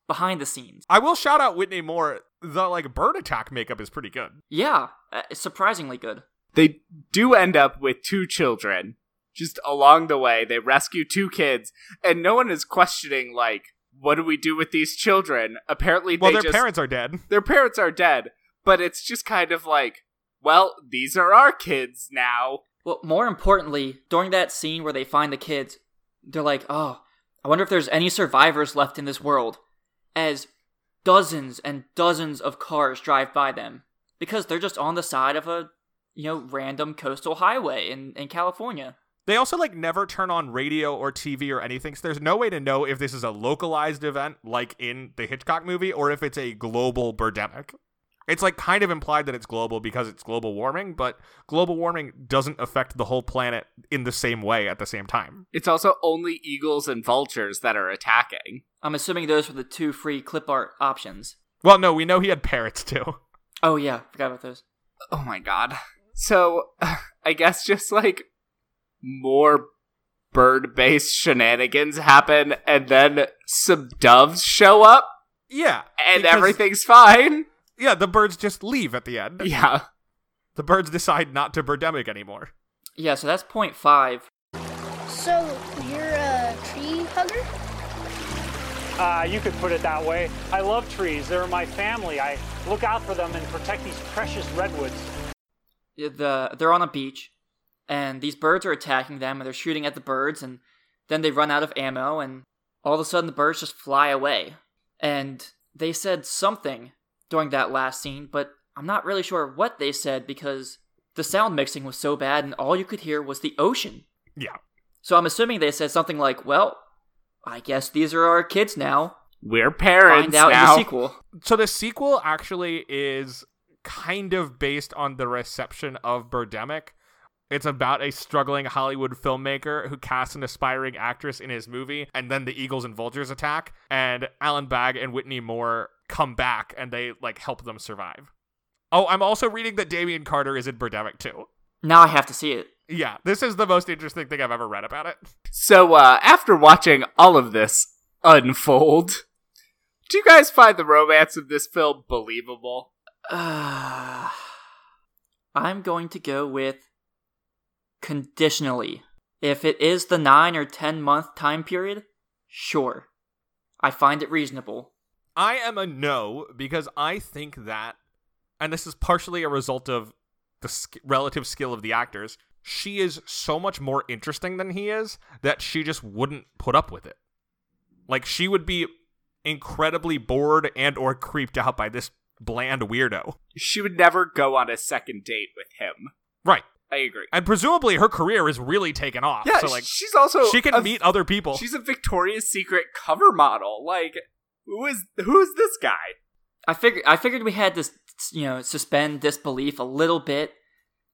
behind the scenes. I will shout out Whitney Moore. The, like, bird attack makeup is pretty good. Yeah. Surprisingly good. They do end up with two children. Just along the way, they rescue two kids, and no one is questioning, like, what do we do with these children? Apparently, their parents are dead. Their parents are dead, but it's just kind of like, well, these are our kids now. Well, more importantly, during that scene where they find the kids, they're like, oh, I wonder if there's any survivors left in this world, as dozens and dozens of cars drive by them, because they're just on the side of a, you know, random coastal highway in California. They also, like, never turn on radio or TV or anything, so there's no way to know if this is a localized event, like in the Hitchcock movie, or if it's a global birdemic. It's, like, kind of implied that it's global because it's global warming, but global warming doesn't affect the whole planet in the same way at the same time. It's also only eagles and vultures that are attacking. I'm assuming those were the two free clip art options. Well, no, we know he had parrots, too. Oh, yeah. Forgot about those. Oh, my God. So, I guess just, like... more bird-based shenanigans happen, and then some doves show up. Yeah. And everything's fine. Yeah, the birds just leave at the end. Yeah. The birds decide not to birdemic anymore. Yeah, so that's point 5. So, you're a tree hugger? You could put it that way. I love trees. They're my family. I look out for them and protect these precious redwoods. They're on a beach. And these birds are attacking them, and they're shooting at the birds, and then they run out of ammo, and all of a sudden the birds just fly away. And they said something during that last scene, but I'm not really sure what they said because the sound mixing was so bad, and all you could hear was the ocean. Yeah. So I'm assuming they said something like, well, I guess these are our kids now. We're parents now. Find out in the sequel. So the sequel actually is kind of based on the reception of Birdemic. It's about a struggling Hollywood filmmaker who casts an aspiring actress in his movie, and then the eagles and vultures attack, and Alan Bagg and Whitney Moore come back, and they, like, help them survive. Oh, I'm also reading that Damien Carter is in Birdemic 2. Now I have to see it. Yeah, this is the most interesting thing I've ever read about it. So, after watching all of this unfold, do you guys find the romance of this film believable? I'm going to go with... conditionally. If it is the 9 or 10 month time period, sure. I find it reasonable. I am a no, because I think that, and this is partially a result of the relative skill of the actors, she is so much more interesting than he is that she just wouldn't put up with it. Like, she would be incredibly bored and or creeped out by this bland weirdo. She would never go on a second date with him. Right. I agree. And presumably her career is really taken off. Yeah, so like, she's also... She can meet other people. She's a Victoria's Secret cover model. Like, who is this guy? I figured we had to, suspend disbelief a little bit.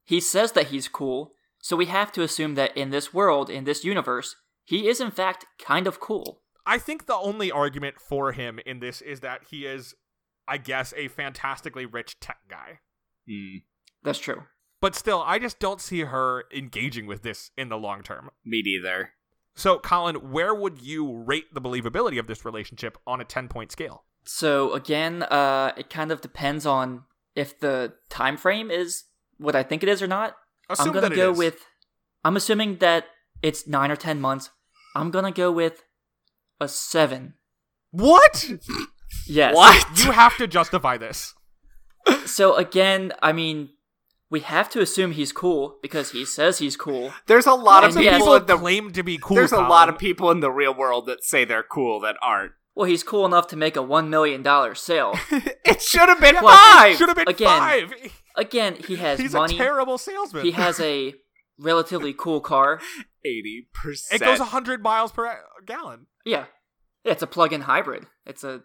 He says that he's cool, so we have to assume that in this world, in this universe, he is in fact kind of cool. I think the only argument for him in this is that he is, I guess, a fantastically rich tech guy. Mm. That's true. But still, I just don't see her engaging with this in the long term. Me neither. So, Colin, where would you rate the believability of this relationship on a 10-point scale? So, again, it kind of depends on if the time frame is what I think it is or not. I'm assuming that it's 9 or 10 months. I'm going to go with a 7. What? Yes. What? You have to justify this. So, again, I mean... We have to assume he's cool because he says he's cool. There's a lot of people that claim to be cool. There's a lot of people in the real world that say they're cool that aren't. Well, he's cool enough to make a $1 million sale. It should have been 5! It should have been 5! Again, he has money. He's a terrible salesman. He has a relatively cool car. 80%. It goes 100 miles per gallon. Yeah. It's a plug-in hybrid. It's a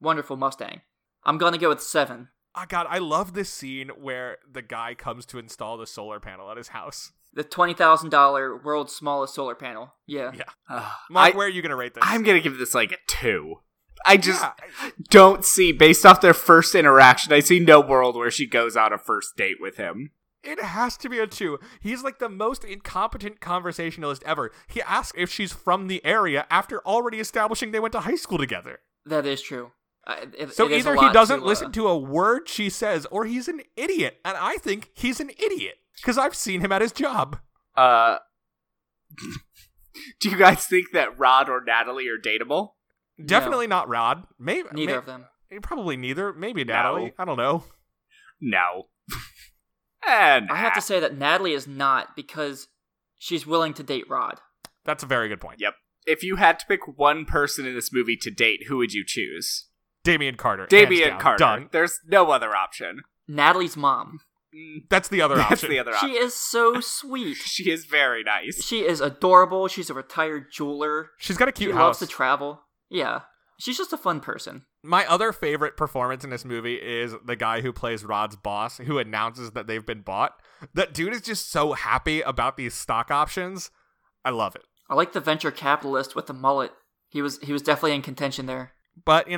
wonderful Mustang. I'm going to go with 7. Oh, God, I love this scene where the guy comes to install the solar panel at his house. The $20,000 world's smallest solar panel. Yeah. Yeah. Mike, where are you going to rate this? I'm going to give this like a 2. I just don't see, based off their first interaction, I see no world where she goes on a first date with him. It has to be a 2. He's like the most incompetent conversationalist ever. He asks if she's from the area after already establishing they went to high school together. That is true. So either he doesn't listen to a word she says, or he's an idiot. And I think he's an idiot, because I've seen him at his job. Do you guys think that Rod or Natalie are dateable? Definitely not Rod. Maybe neither of them. Probably neither. Maybe Natalie. No. I don't know. No. And I have to say that Natalie is not, because she's willing to date Rod. That's a very good point. Yep. If you had to pick one person in this movie to date, who would you choose? Damien Carter. Damien Carter. Done. There's no other option. Natalie's mom. That's the other option. She is so sweet. She is very nice. She is adorable. She's a retired jeweler. She's got a cute house. She loves to travel. Yeah. She's just a fun person. My other favorite performance in this movie is the guy who plays Rod's boss, who announces that they've been bought. That dude is just so happy about these stock options. I love it. I like the venture capitalist with the mullet. He was definitely in contention there. But,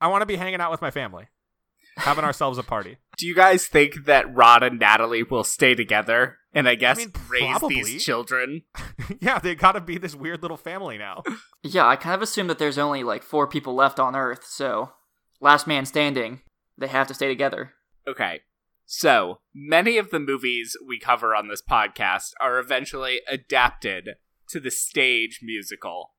I want to be hanging out with my family, having ourselves a party. Do you guys think that Rod and Natalie will stay together and raise these children? Yeah, they got to be this weird little family now. Yeah, I kind of assume that there's only 4 people left on Earth, so last man standing, they have to stay together. Okay, so many of the movies we cover on this podcast are eventually adapted to the stage musical.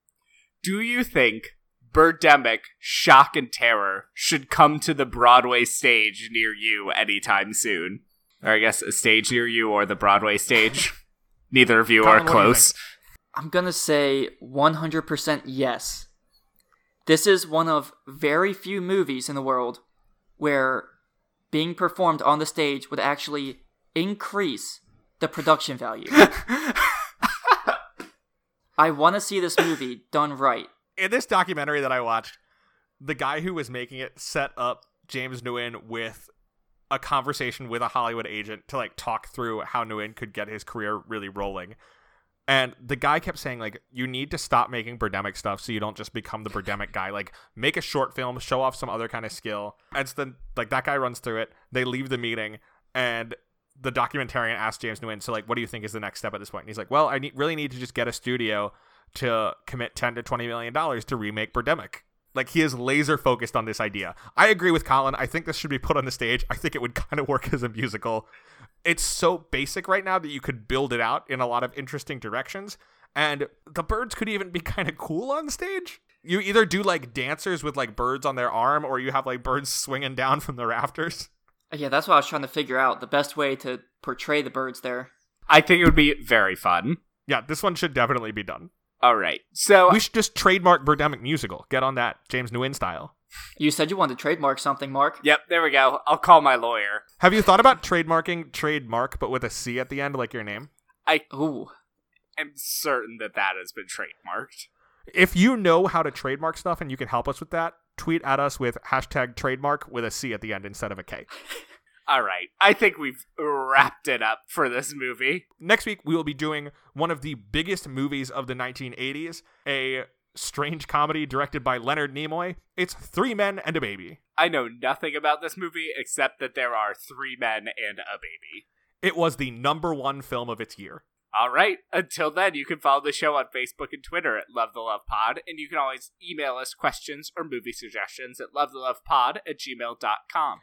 Do you think Birdemic, Shock and Terror should come to the Broadway stage near you anytime soon? Or I guess a stage near you or the Broadway stage. Neither of you are close. I'm going to say 100% yes. This is one of very few movies in the world where being performed on the stage would actually increase the production value. I want to see this movie done right. In this documentary that I watched, the guy who was making it set up James Nguyen with a conversation with a Hollywood agent to talk through how Nguyen could get his career really rolling. And the guy kept saying, you need to stop making Birdemic stuff so you don't just become the Birdemic guy. Make a short film, show off some other kind of skill. And so then, that guy runs through it. They leave the meeting, and the documentarian asked James Nguyen, so, what do you think is the next step at this point? And he's like, well, I really need to just get a studio to commit $10 to $20 million to remake Birdemic. He is laser focused on this idea. I agree with Colin. I think this should be put on the stage. I think it would kind of work as a musical. It's so basic right now that you could build it out in a lot of interesting directions. And the birds could even be kind of cool on stage. You either do dancers with birds on their arm, or you have birds swinging down from the rafters. Yeah, that's what I was trying to figure out. The best way to portray the birds there. I think it would be very fun. Yeah, this one should definitely be done. All right, so... We should just trademark Birdemic Musical. Get on that, James Nguyen style. You said you wanted to trademark something, Mark. Yep, there we go. I'll call my lawyer. Have you thought about trademarking trademark, but with a C at the end, like your name? I'm certain that has been trademarked. If you know how to trademark stuff and you can help us with that, tweet at us with hashtag trademark with a C at the end instead of a K. All right. I think we've wrapped it up for this movie. Next week, we will be doing one of the biggest movies of the 1980s, a strange comedy directed by Leonard Nimoy. It's 3 Men and a Baby. I know nothing about this movie except that there are 3 men and a baby. It was the #1 film of its year. All right. Until then, you can follow the show on Facebook and Twitter at Love the Love Pod, and you can always email us questions or movie suggestions at lovethelovepod@gmail.com.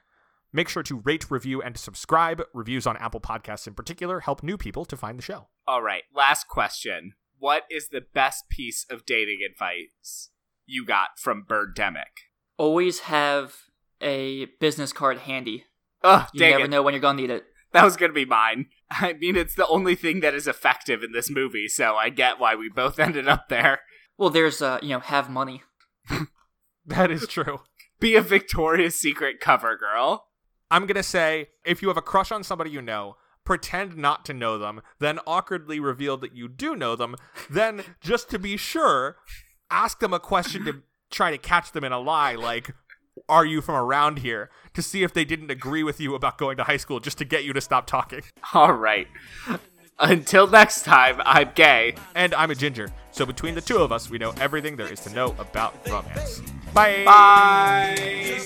Make sure to rate, review, and subscribe. Reviews on Apple Podcasts in particular help new people to find the show. All right, last question. What is the best piece of dating advice you got from Birdemic? Always have a business card handy. Ugh, you never know when you're going to need it. That was going to be mine. I mean, it's the only thing that is effective in this movie, so I get why we both ended up there. Well, there's, have money. That is true. Be a Victoria's Secret cover girl. I'm going to say, if you have a crush on somebody you know, pretend not to know them, then awkwardly reveal that you do know them, then, just to be sure, ask them a question to try to catch them in a lie, like, are you from around here? To see if they didn't agree with you about going to high school, just to get you to stop talking. All right. Until next time, I'm gay. And I'm a ginger. So between the two of us, we know everything there is to know about romance. Bye! Bye!